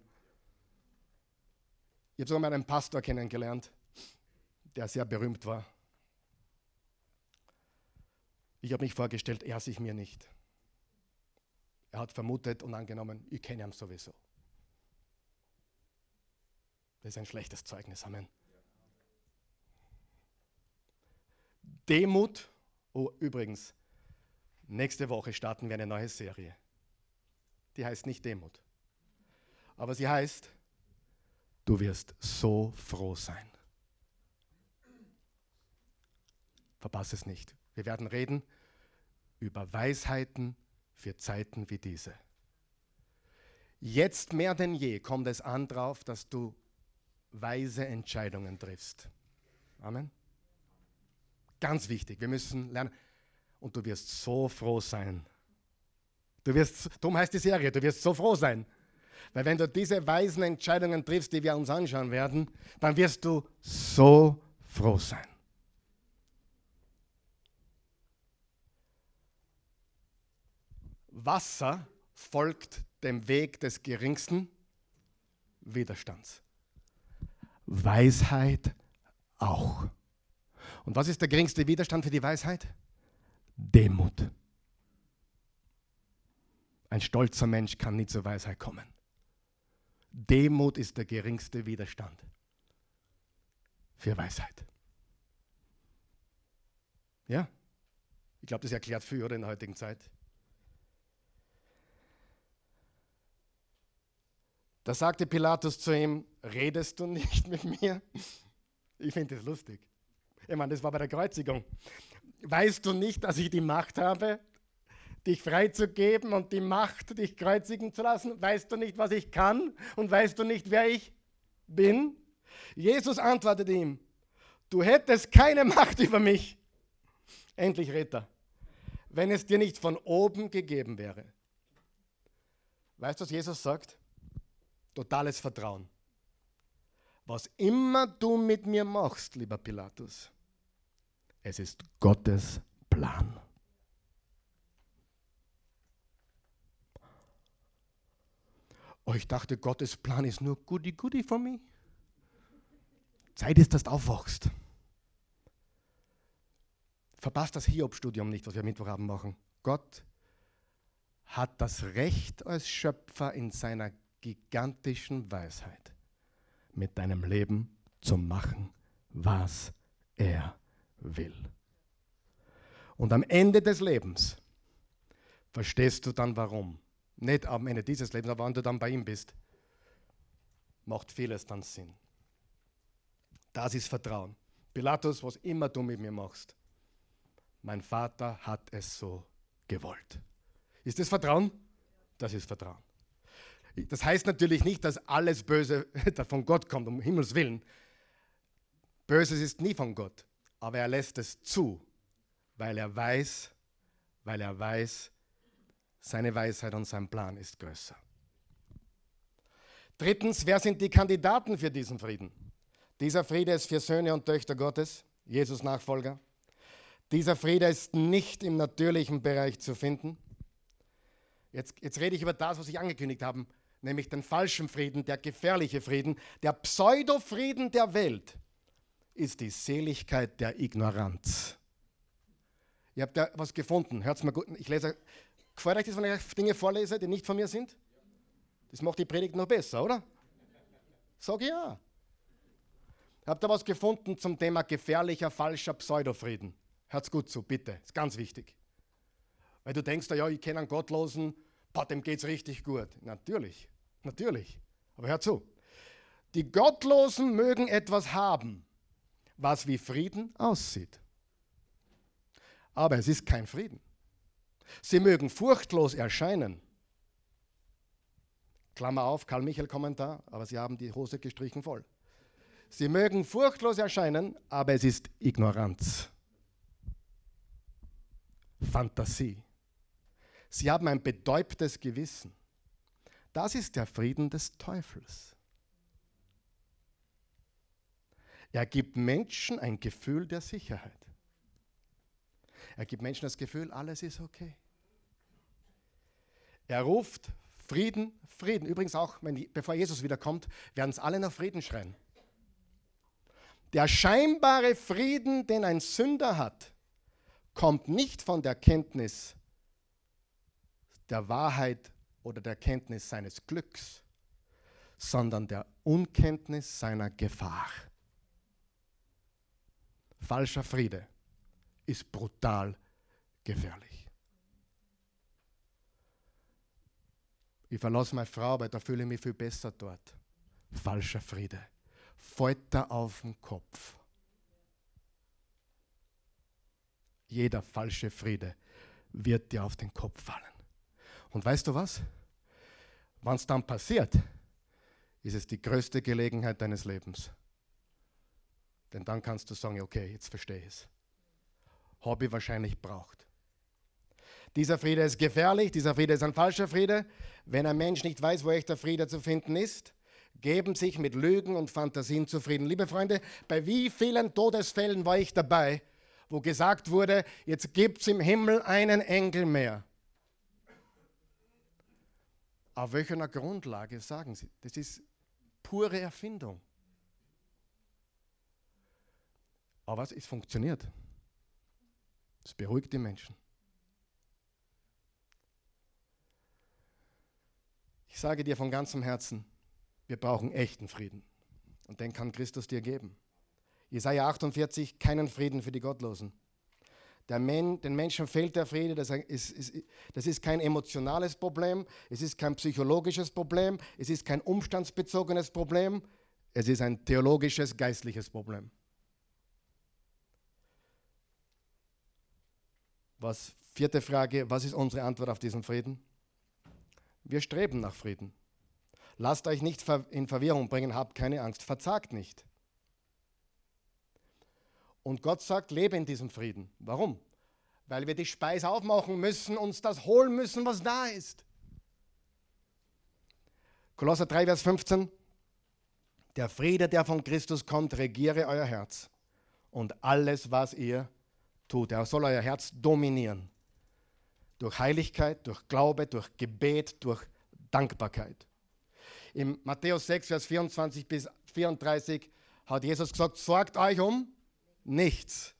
Ich habe sogar mal einen Pastor kennengelernt, der sehr berühmt war. Ich habe mich vorgestellt, er sich mir nicht. Er hat vermutet und angenommen, ich kenne ihn sowieso. Das ist ein schlechtes Zeugnis. Amen. Demut. Oh, übrigens, nächste Woche starten wir eine neue Serie. Die heißt nicht Demut. Aber sie heißt, du wirst so froh sein. Verpass es nicht. Wir werden reden über Weisheiten für Zeiten wie diese. Jetzt mehr denn je kommt es an drauf, dass du weise Entscheidungen triffst. Amen. Ganz wichtig. Wir müssen lernen. Und du wirst so froh sein. Du wirst, darum heißt die Serie, du wirst so froh sein. Weil wenn du diese weisen Entscheidungen triffst, die wir uns anschauen werden, dann wirst du so froh sein. Wasser folgt dem Weg des geringsten Widerstands. Weisheit auch. Und was ist der geringste Widerstand für die Weisheit? Demut. Ein stolzer Mensch kann nie zur Weisheit kommen. Demut ist der geringste Widerstand für Weisheit. Ja? Ich glaube, das erklärt viel, oder, in der heutigen Zeit. Da sagte Pilatus zu ihm, redest du nicht mit mir? Ich finde das lustig. Ich meine, das war bei der Kreuzigung. Weißt du nicht, dass ich die Macht habe, dich freizugeben und die Macht, dich kreuzigen zu lassen? Weißt du nicht, was ich kann? Und weißt du nicht, wer ich bin? Jesus antwortete ihm, du hättest keine Macht über mich. Endlich redet er. Wenn es dir nicht von oben gegeben wäre. Weißt du, was Jesus sagt? Totales Vertrauen. Was immer du mit mir machst, lieber Pilatus, es ist Gottes Plan. Oh, ich dachte, Gottes Plan ist nur goody-goody for me. Zeit ist, dass du aufwachst. Verpasst das Hiob-Studium nicht, was wir am Mittwoch haben machen. Gott hat das Recht als Schöpfer in seiner gigantischen Weisheit, mit deinem Leben zu machen, was er will. Und am Ende des Lebens verstehst du dann, warum. Nicht am Ende dieses Lebens, aber wenn du dann bei ihm bist, macht vieles dann Sinn. Das ist Vertrauen. Pilatus, was immer du mit mir machst, mein Vater hat es so gewollt. Ist das Vertrauen? Das ist Vertrauen. Das heißt natürlich nicht, dass alles Böse von Gott kommt, um Himmels Willen. Böses ist nie von Gott, aber er lässt es zu, weil er weiß, weil er weiß, seine Weisheit und sein Plan ist größer. Drittens, wer sind die Kandidaten für diesen Frieden? Dieser Friede ist für Söhne und Töchter Gottes, Jesus Nachfolger. Dieser Friede ist nicht im natürlichen Bereich zu finden. Jetzt, jetzt rede ich über das, was ich angekündigt habe. Nämlich den falschen Frieden, der gefährliche Frieden, der Pseudofrieden der Welt ist die Seligkeit der Ignoranz. Ihr habt ja was gefunden. Hört es mir gut. Ich lese. Gefällt euch das, wenn ich Dinge vorlese, die nicht von mir sind? Das macht die Predigt noch besser, oder? Sag ja. Habt ihr was gefunden zum Thema gefährlicher, falscher Pseudofrieden? Hört's gut zu, bitte. Ist ganz wichtig. Weil du denkst, ja, ich kenne einen Gottlosen, boah, dem geht's richtig gut. Natürlich, natürlich. Aber hör zu. Die Gottlosen mögen etwas haben, was wie Frieden aussieht. Aber es ist kein Frieden. Sie mögen furchtlos erscheinen. Klammer auf, Karl-Michael-Kommentar, aber sie haben die Hose gestrichen voll. Sie mögen furchtlos erscheinen, aber es ist Ignoranz. Fantasie. Sie haben ein betäubtes Gewissen. Das ist der Frieden des Teufels. Er gibt Menschen ein Gefühl der Sicherheit. Er gibt Menschen das Gefühl, alles ist okay. Er ruft Frieden, Frieden. Übrigens auch, wenn, bevor Jesus wiederkommt, werden es alle nach Frieden schreien. Der scheinbare Frieden, den ein Sünder hat, kommt nicht von der Kenntnis der Wahrheit oder der Kenntnis seines Glücks, sondern der Unkenntnis seiner Gefahr. Falscher Friede ist brutal gefährlich. Ich verlasse meine Frau, weil da fühle ich mich viel besser dort. Falscher Friede. Folter auf den Kopf. Jeder falsche Friede wird dir auf den Kopf fallen. Und weißt du was? Wenn es dann passiert, ist es die größte Gelegenheit deines Lebens. Denn dann kannst du sagen, okay, jetzt verstehe ich es. Habe ich wahrscheinlich braucht. Dieser Friede ist gefährlich, dieser Friede ist ein falscher Friede. Wenn ein Mensch nicht weiß, wo echter Friede zu finden ist, geben sich mit Lügen und Fantasien zufrieden. Liebe Freunde, bei wie vielen Todesfällen war ich dabei, wo gesagt wurde, jetzt gibt es im Himmel einen Engel mehr. Auf welcher Grundlage sagen Sie? Das ist pure Erfindung. Aber es funktioniert. Es beruhigt die Menschen. Ich sage dir von ganzem Herzen, wir brauchen echten Frieden. Und den kann Christus dir geben. Jesaja achtundvierzig, keinen Frieden für die Gottlosen. Der Men, den Menschen fehlt der Friede, das ist, ist, das ist kein emotionales Problem, es ist kein psychologisches Problem, es ist kein umstandsbezogenes Problem, es ist ein theologisches, geistliches Problem. Was, vierte Frage, was ist unsere Antwort auf diesen Frieden? Wir streben nach Frieden. Lasst euch nicht in Verwirrung bringen, habt keine Angst, verzagt nicht. Und Gott sagt, lebe in diesem Frieden. Warum? Weil wir die Speise aufmachen müssen, uns das holen müssen, was da ist. Kolosser drei, Vers fünfzehn. Der Friede, der von Christus kommt, regiere euer Herz und alles, was ihr tut. Er soll euer Herz dominieren. Durch Heiligkeit, durch Glaube, durch Gebet, durch Dankbarkeit. Im Matthäus sechs, Vers vierundzwanzig bis vierunddreißig hat Jesus gesagt, sorgt euch um nichts.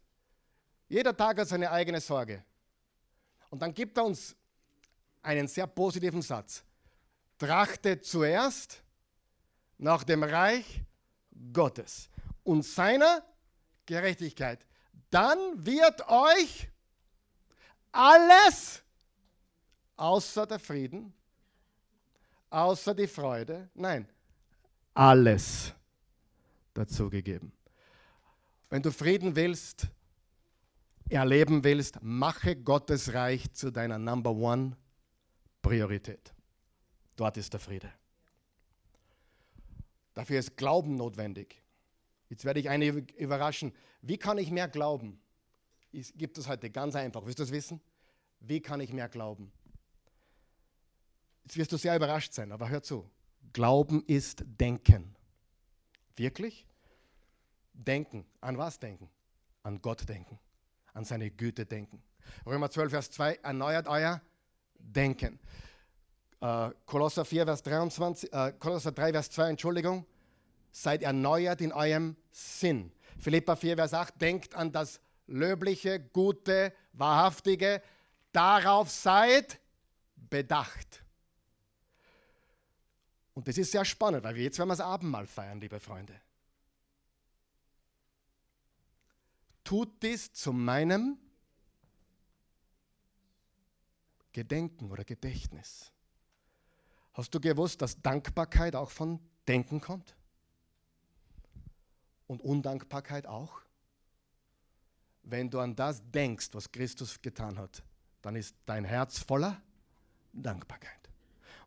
Jeder Tag hat seine eigene Sorge. Und dann gibt er uns einen sehr positiven Satz. Trachtet zuerst nach dem Reich Gottes und seiner Gerechtigkeit. Dann wird euch alles, außer der Frieden, außer die Freude, nein, alles dazu gegeben. Wenn du Frieden willst, erleben willst, mache Gottes Reich zu deiner Number One Priorität. Dort ist der Friede. Dafür ist Glauben notwendig. Jetzt werde ich eine überraschen. Wie kann ich mehr glauben? Es gibt es heute ganz einfach. Willst du das wissen? Wie kann ich mehr glauben? Jetzt wirst du sehr überrascht sein, aber hör zu. Glauben ist Denken. Wirklich? Denken. An was denken? An Gott denken. An seine Güte denken. Römer zwölf, Vers zwei, erneuert euer Denken. Äh, Kolosser vier, Vers dreiundzwanzig, äh, Kolosser drei, Vers zwei, Entschuldigung. Seid erneuert in eurem Sinn. Philipper vier, Vers acht, denkt an das Löbliche, Gute, Wahrhaftige. Darauf seid bedacht. Und das ist sehr spannend, weil wir jetzt werden wir das Abendmahl feiern, liebe Freunde. tut dies zu meinem Gedenken oder Gedächtnis. Hast du gewusst, dass Dankbarkeit auch von Denken kommt? Und Undankbarkeit auch? Wenn du an das denkst, was Christus getan hat, dann ist dein Herz voller Dankbarkeit.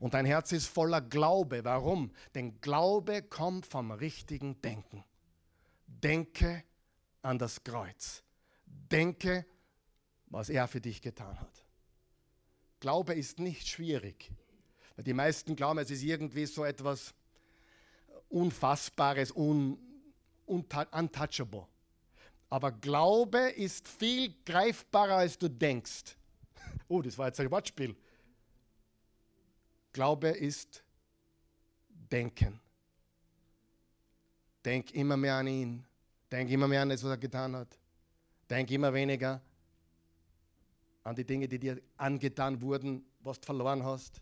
Und dein Herz ist voller Glaube. Warum? Denn Glaube kommt vom richtigen Denken. Denke an das Kreuz. Denke, was er für dich getan hat. Glaube ist nicht schwierig. Die meisten glauben, es ist irgendwie so etwas Unfassbares, un, untouchable. Aber Glaube ist viel greifbarer, als du denkst. Oh, das war jetzt ein Wortspiel. Glaube ist Denken. Denk immer mehr an ihn. Denk immer mehr an das, was er getan hat. Denk immer weniger an die Dinge, die dir angetan wurden, was du verloren hast.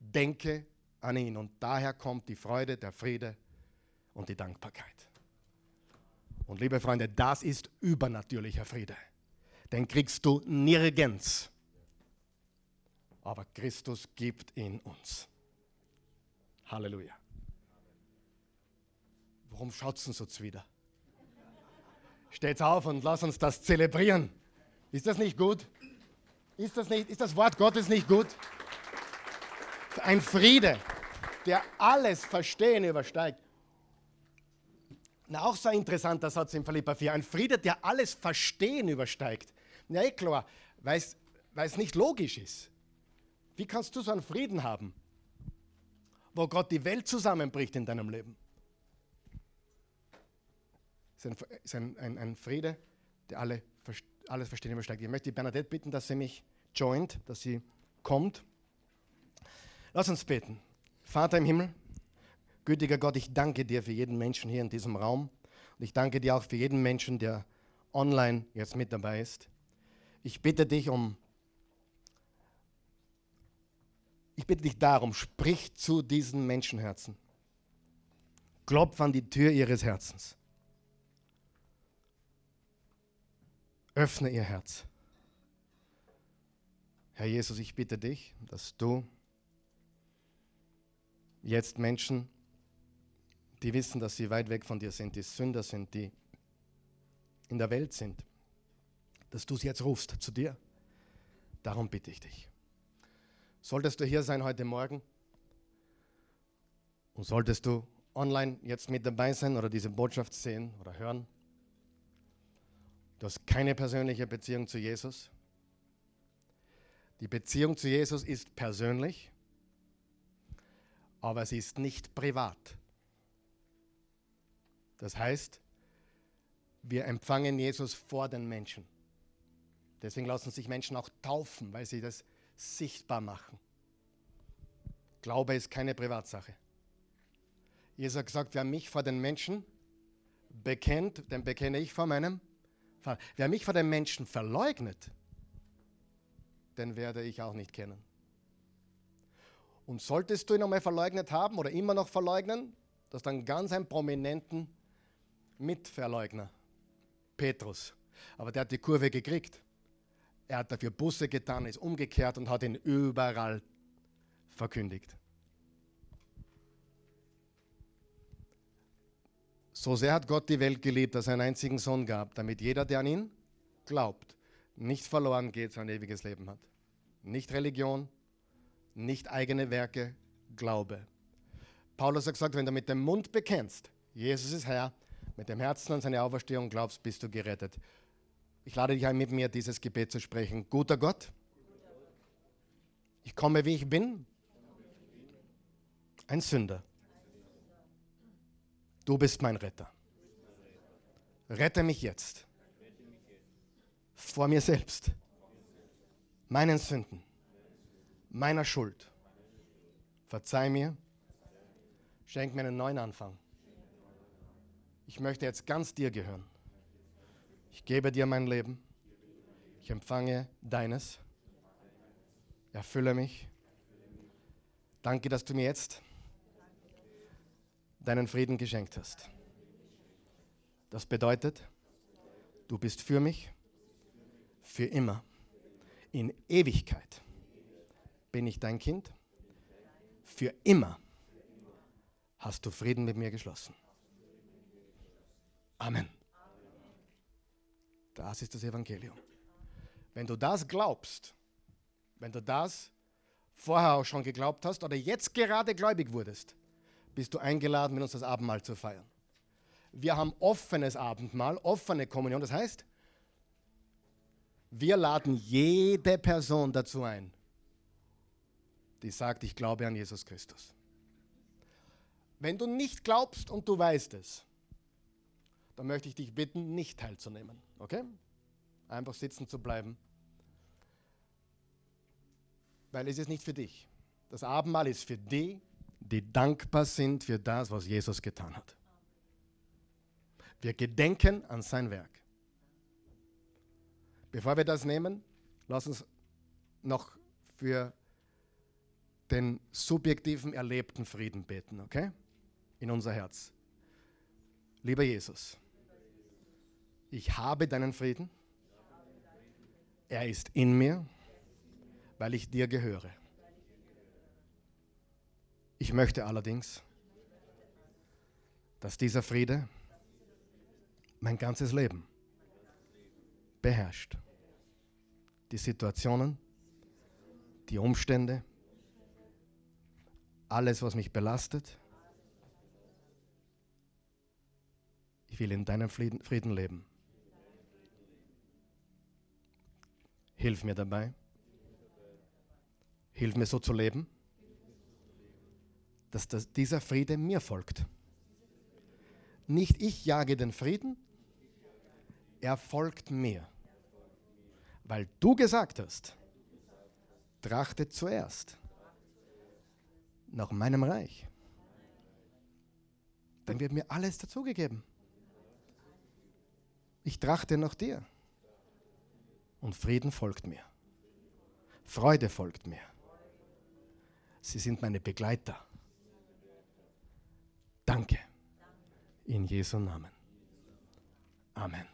Denke an ihn. Und daher kommt die Freude, der Friede und die Dankbarkeit. Und liebe Freunde, das ist übernatürlicher Friede. Den kriegst du nirgends. Aber Christus gibt ihn uns. Halleluja. Warum schaut es uns so zwider? Steht auf und lass uns das zelebrieren. Ist das nicht gut? Ist das, nicht, ist das Wort Gottes nicht gut? Ein Friede, der alles Verstehen übersteigt. Na, auch so ein interessanter Satz in Philipper vier. Ein Friede, der alles Verstehen übersteigt. Na eh klar, weil es nicht logisch ist. Wie kannst du so einen Frieden haben, wo Gott die Welt zusammenbricht in deinem Leben? Es ist ein, ein, ein Friede, der alle, alles Verstehen übersteigt. Ich möchte die Bernadette bitten, dass sie mich joint, dass sie kommt. Lass uns beten. Vater im Himmel, gütiger Gott, ich danke dir für jeden Menschen hier in diesem Raum. Und ich danke dir auch für jeden Menschen, der online jetzt mit dabei ist. Ich bitte dich um Ich bitte dich darum, sprich zu diesen Menschenherzen. Klopf an die Tür ihres Herzens. Öffne ihr Herz. Herr Jesus, ich bitte dich, dass du jetzt Menschen, die wissen, dass sie weit weg von dir sind, die Sünder sind, die in der Welt sind, dass du sie jetzt rufst zu dir. Darum bitte ich dich. Solltest du hier sein heute Morgen und solltest du online jetzt mit dabei sein oder diese Botschaft sehen oder hören, du hast keine persönliche Beziehung zu Jesus. Die Beziehung zu Jesus ist persönlich, aber sie ist nicht privat. Das heißt, wir empfangen Jesus vor den Menschen. Deswegen lassen sich Menschen auch taufen, weil sie das sichtbar machen. Glaube ist keine Privatsache. Jesus hat gesagt, wer mich vor den Menschen bekennt, den bekenne ich vor meinem Vater. Wer mich vor den Menschen verleugnet, den werde ich auch nicht kennen. Und solltest du ihn einmal verleugnet haben oder immer noch verleugnen, das ist dann ganz einen prominenten Mitverleugner, Petrus. Aber der hat die Kurve gekriegt. Er hat dafür Buße getan, ist umgekehrt und hat ihn überall verkündigt. So sehr hat Gott die Welt geliebt, dass er einen einzigen Sohn gab, damit jeder, der an ihn glaubt, nicht verloren geht, sondern ewiges Leben hat. Nicht Religion, nicht eigene Werke, Glaube. Paulus hat gesagt, wenn du mit dem Mund bekennst, Jesus ist Herr, mit dem Herzen an seine Auferstehung glaubst, bist du gerettet. Ich lade dich ein, mit mir dieses Gebet zu sprechen. Guter Gott, ich komme, wie ich bin, ein Sünder. Du bist mein Retter. Rette mich jetzt vor mir selbst, meinen Sünden, meiner Schuld. Verzeih mir, schenk mir einen neuen Anfang. Ich möchte jetzt ganz dir gehören. Ich gebe dir mein Leben, ich empfange deines, erfülle mich. Danke, dass du mir jetzt deinen Frieden geschenkt hast. Das bedeutet, Du bist für mich, für immer. In Ewigkeit bin ich dein Kind. Für immer hast du Frieden mit mir geschlossen. Amen. Das ist das Evangelium. Wenn du das glaubst, wenn du das vorher auch schon geglaubt hast oder jetzt gerade gläubig wurdest, bist du eingeladen, mit uns das Abendmahl zu feiern. Wir haben offenes Abendmahl, offene Kommunion. Das heißt, wir laden jede Person dazu ein, die sagt, ich glaube an Jesus Christus. Wenn du nicht glaubst und du weißt es, dann möchte ich dich bitten, nicht teilzunehmen. Okay? Einfach sitzen zu bleiben. Weil es ist nicht für dich. Das Abendmahl ist für die, die dankbar sind für das, was Jesus getan hat. Wir gedenken an sein Werk. Bevor wir das nehmen, lass uns noch für den subjektiven, erlebten Frieden beten, okay? In unser Herz. Lieber Jesus, ich habe deinen Frieden. Er ist in mir, weil ich dir gehöre. Ich möchte allerdings, dass dieser Friede mein ganzes Leben beherrscht. Die Situationen, die Umstände, alles, was mich belastet. Ich will in deinem Frieden leben. Hilf mir dabei. Hilf mir so zu leben, dass das, dieser Friede mir folgt. Nicht ich jage den Frieden, er folgt mir. Weil du gesagt hast, trachtet zuerst nach meinem Reich. Dann wird mir alles dazugegeben. Ich trachte nach dir. Und Frieden folgt mir. Freude folgt mir. Sie sind meine Begleiter. Danke. In Jesu Namen. Amen.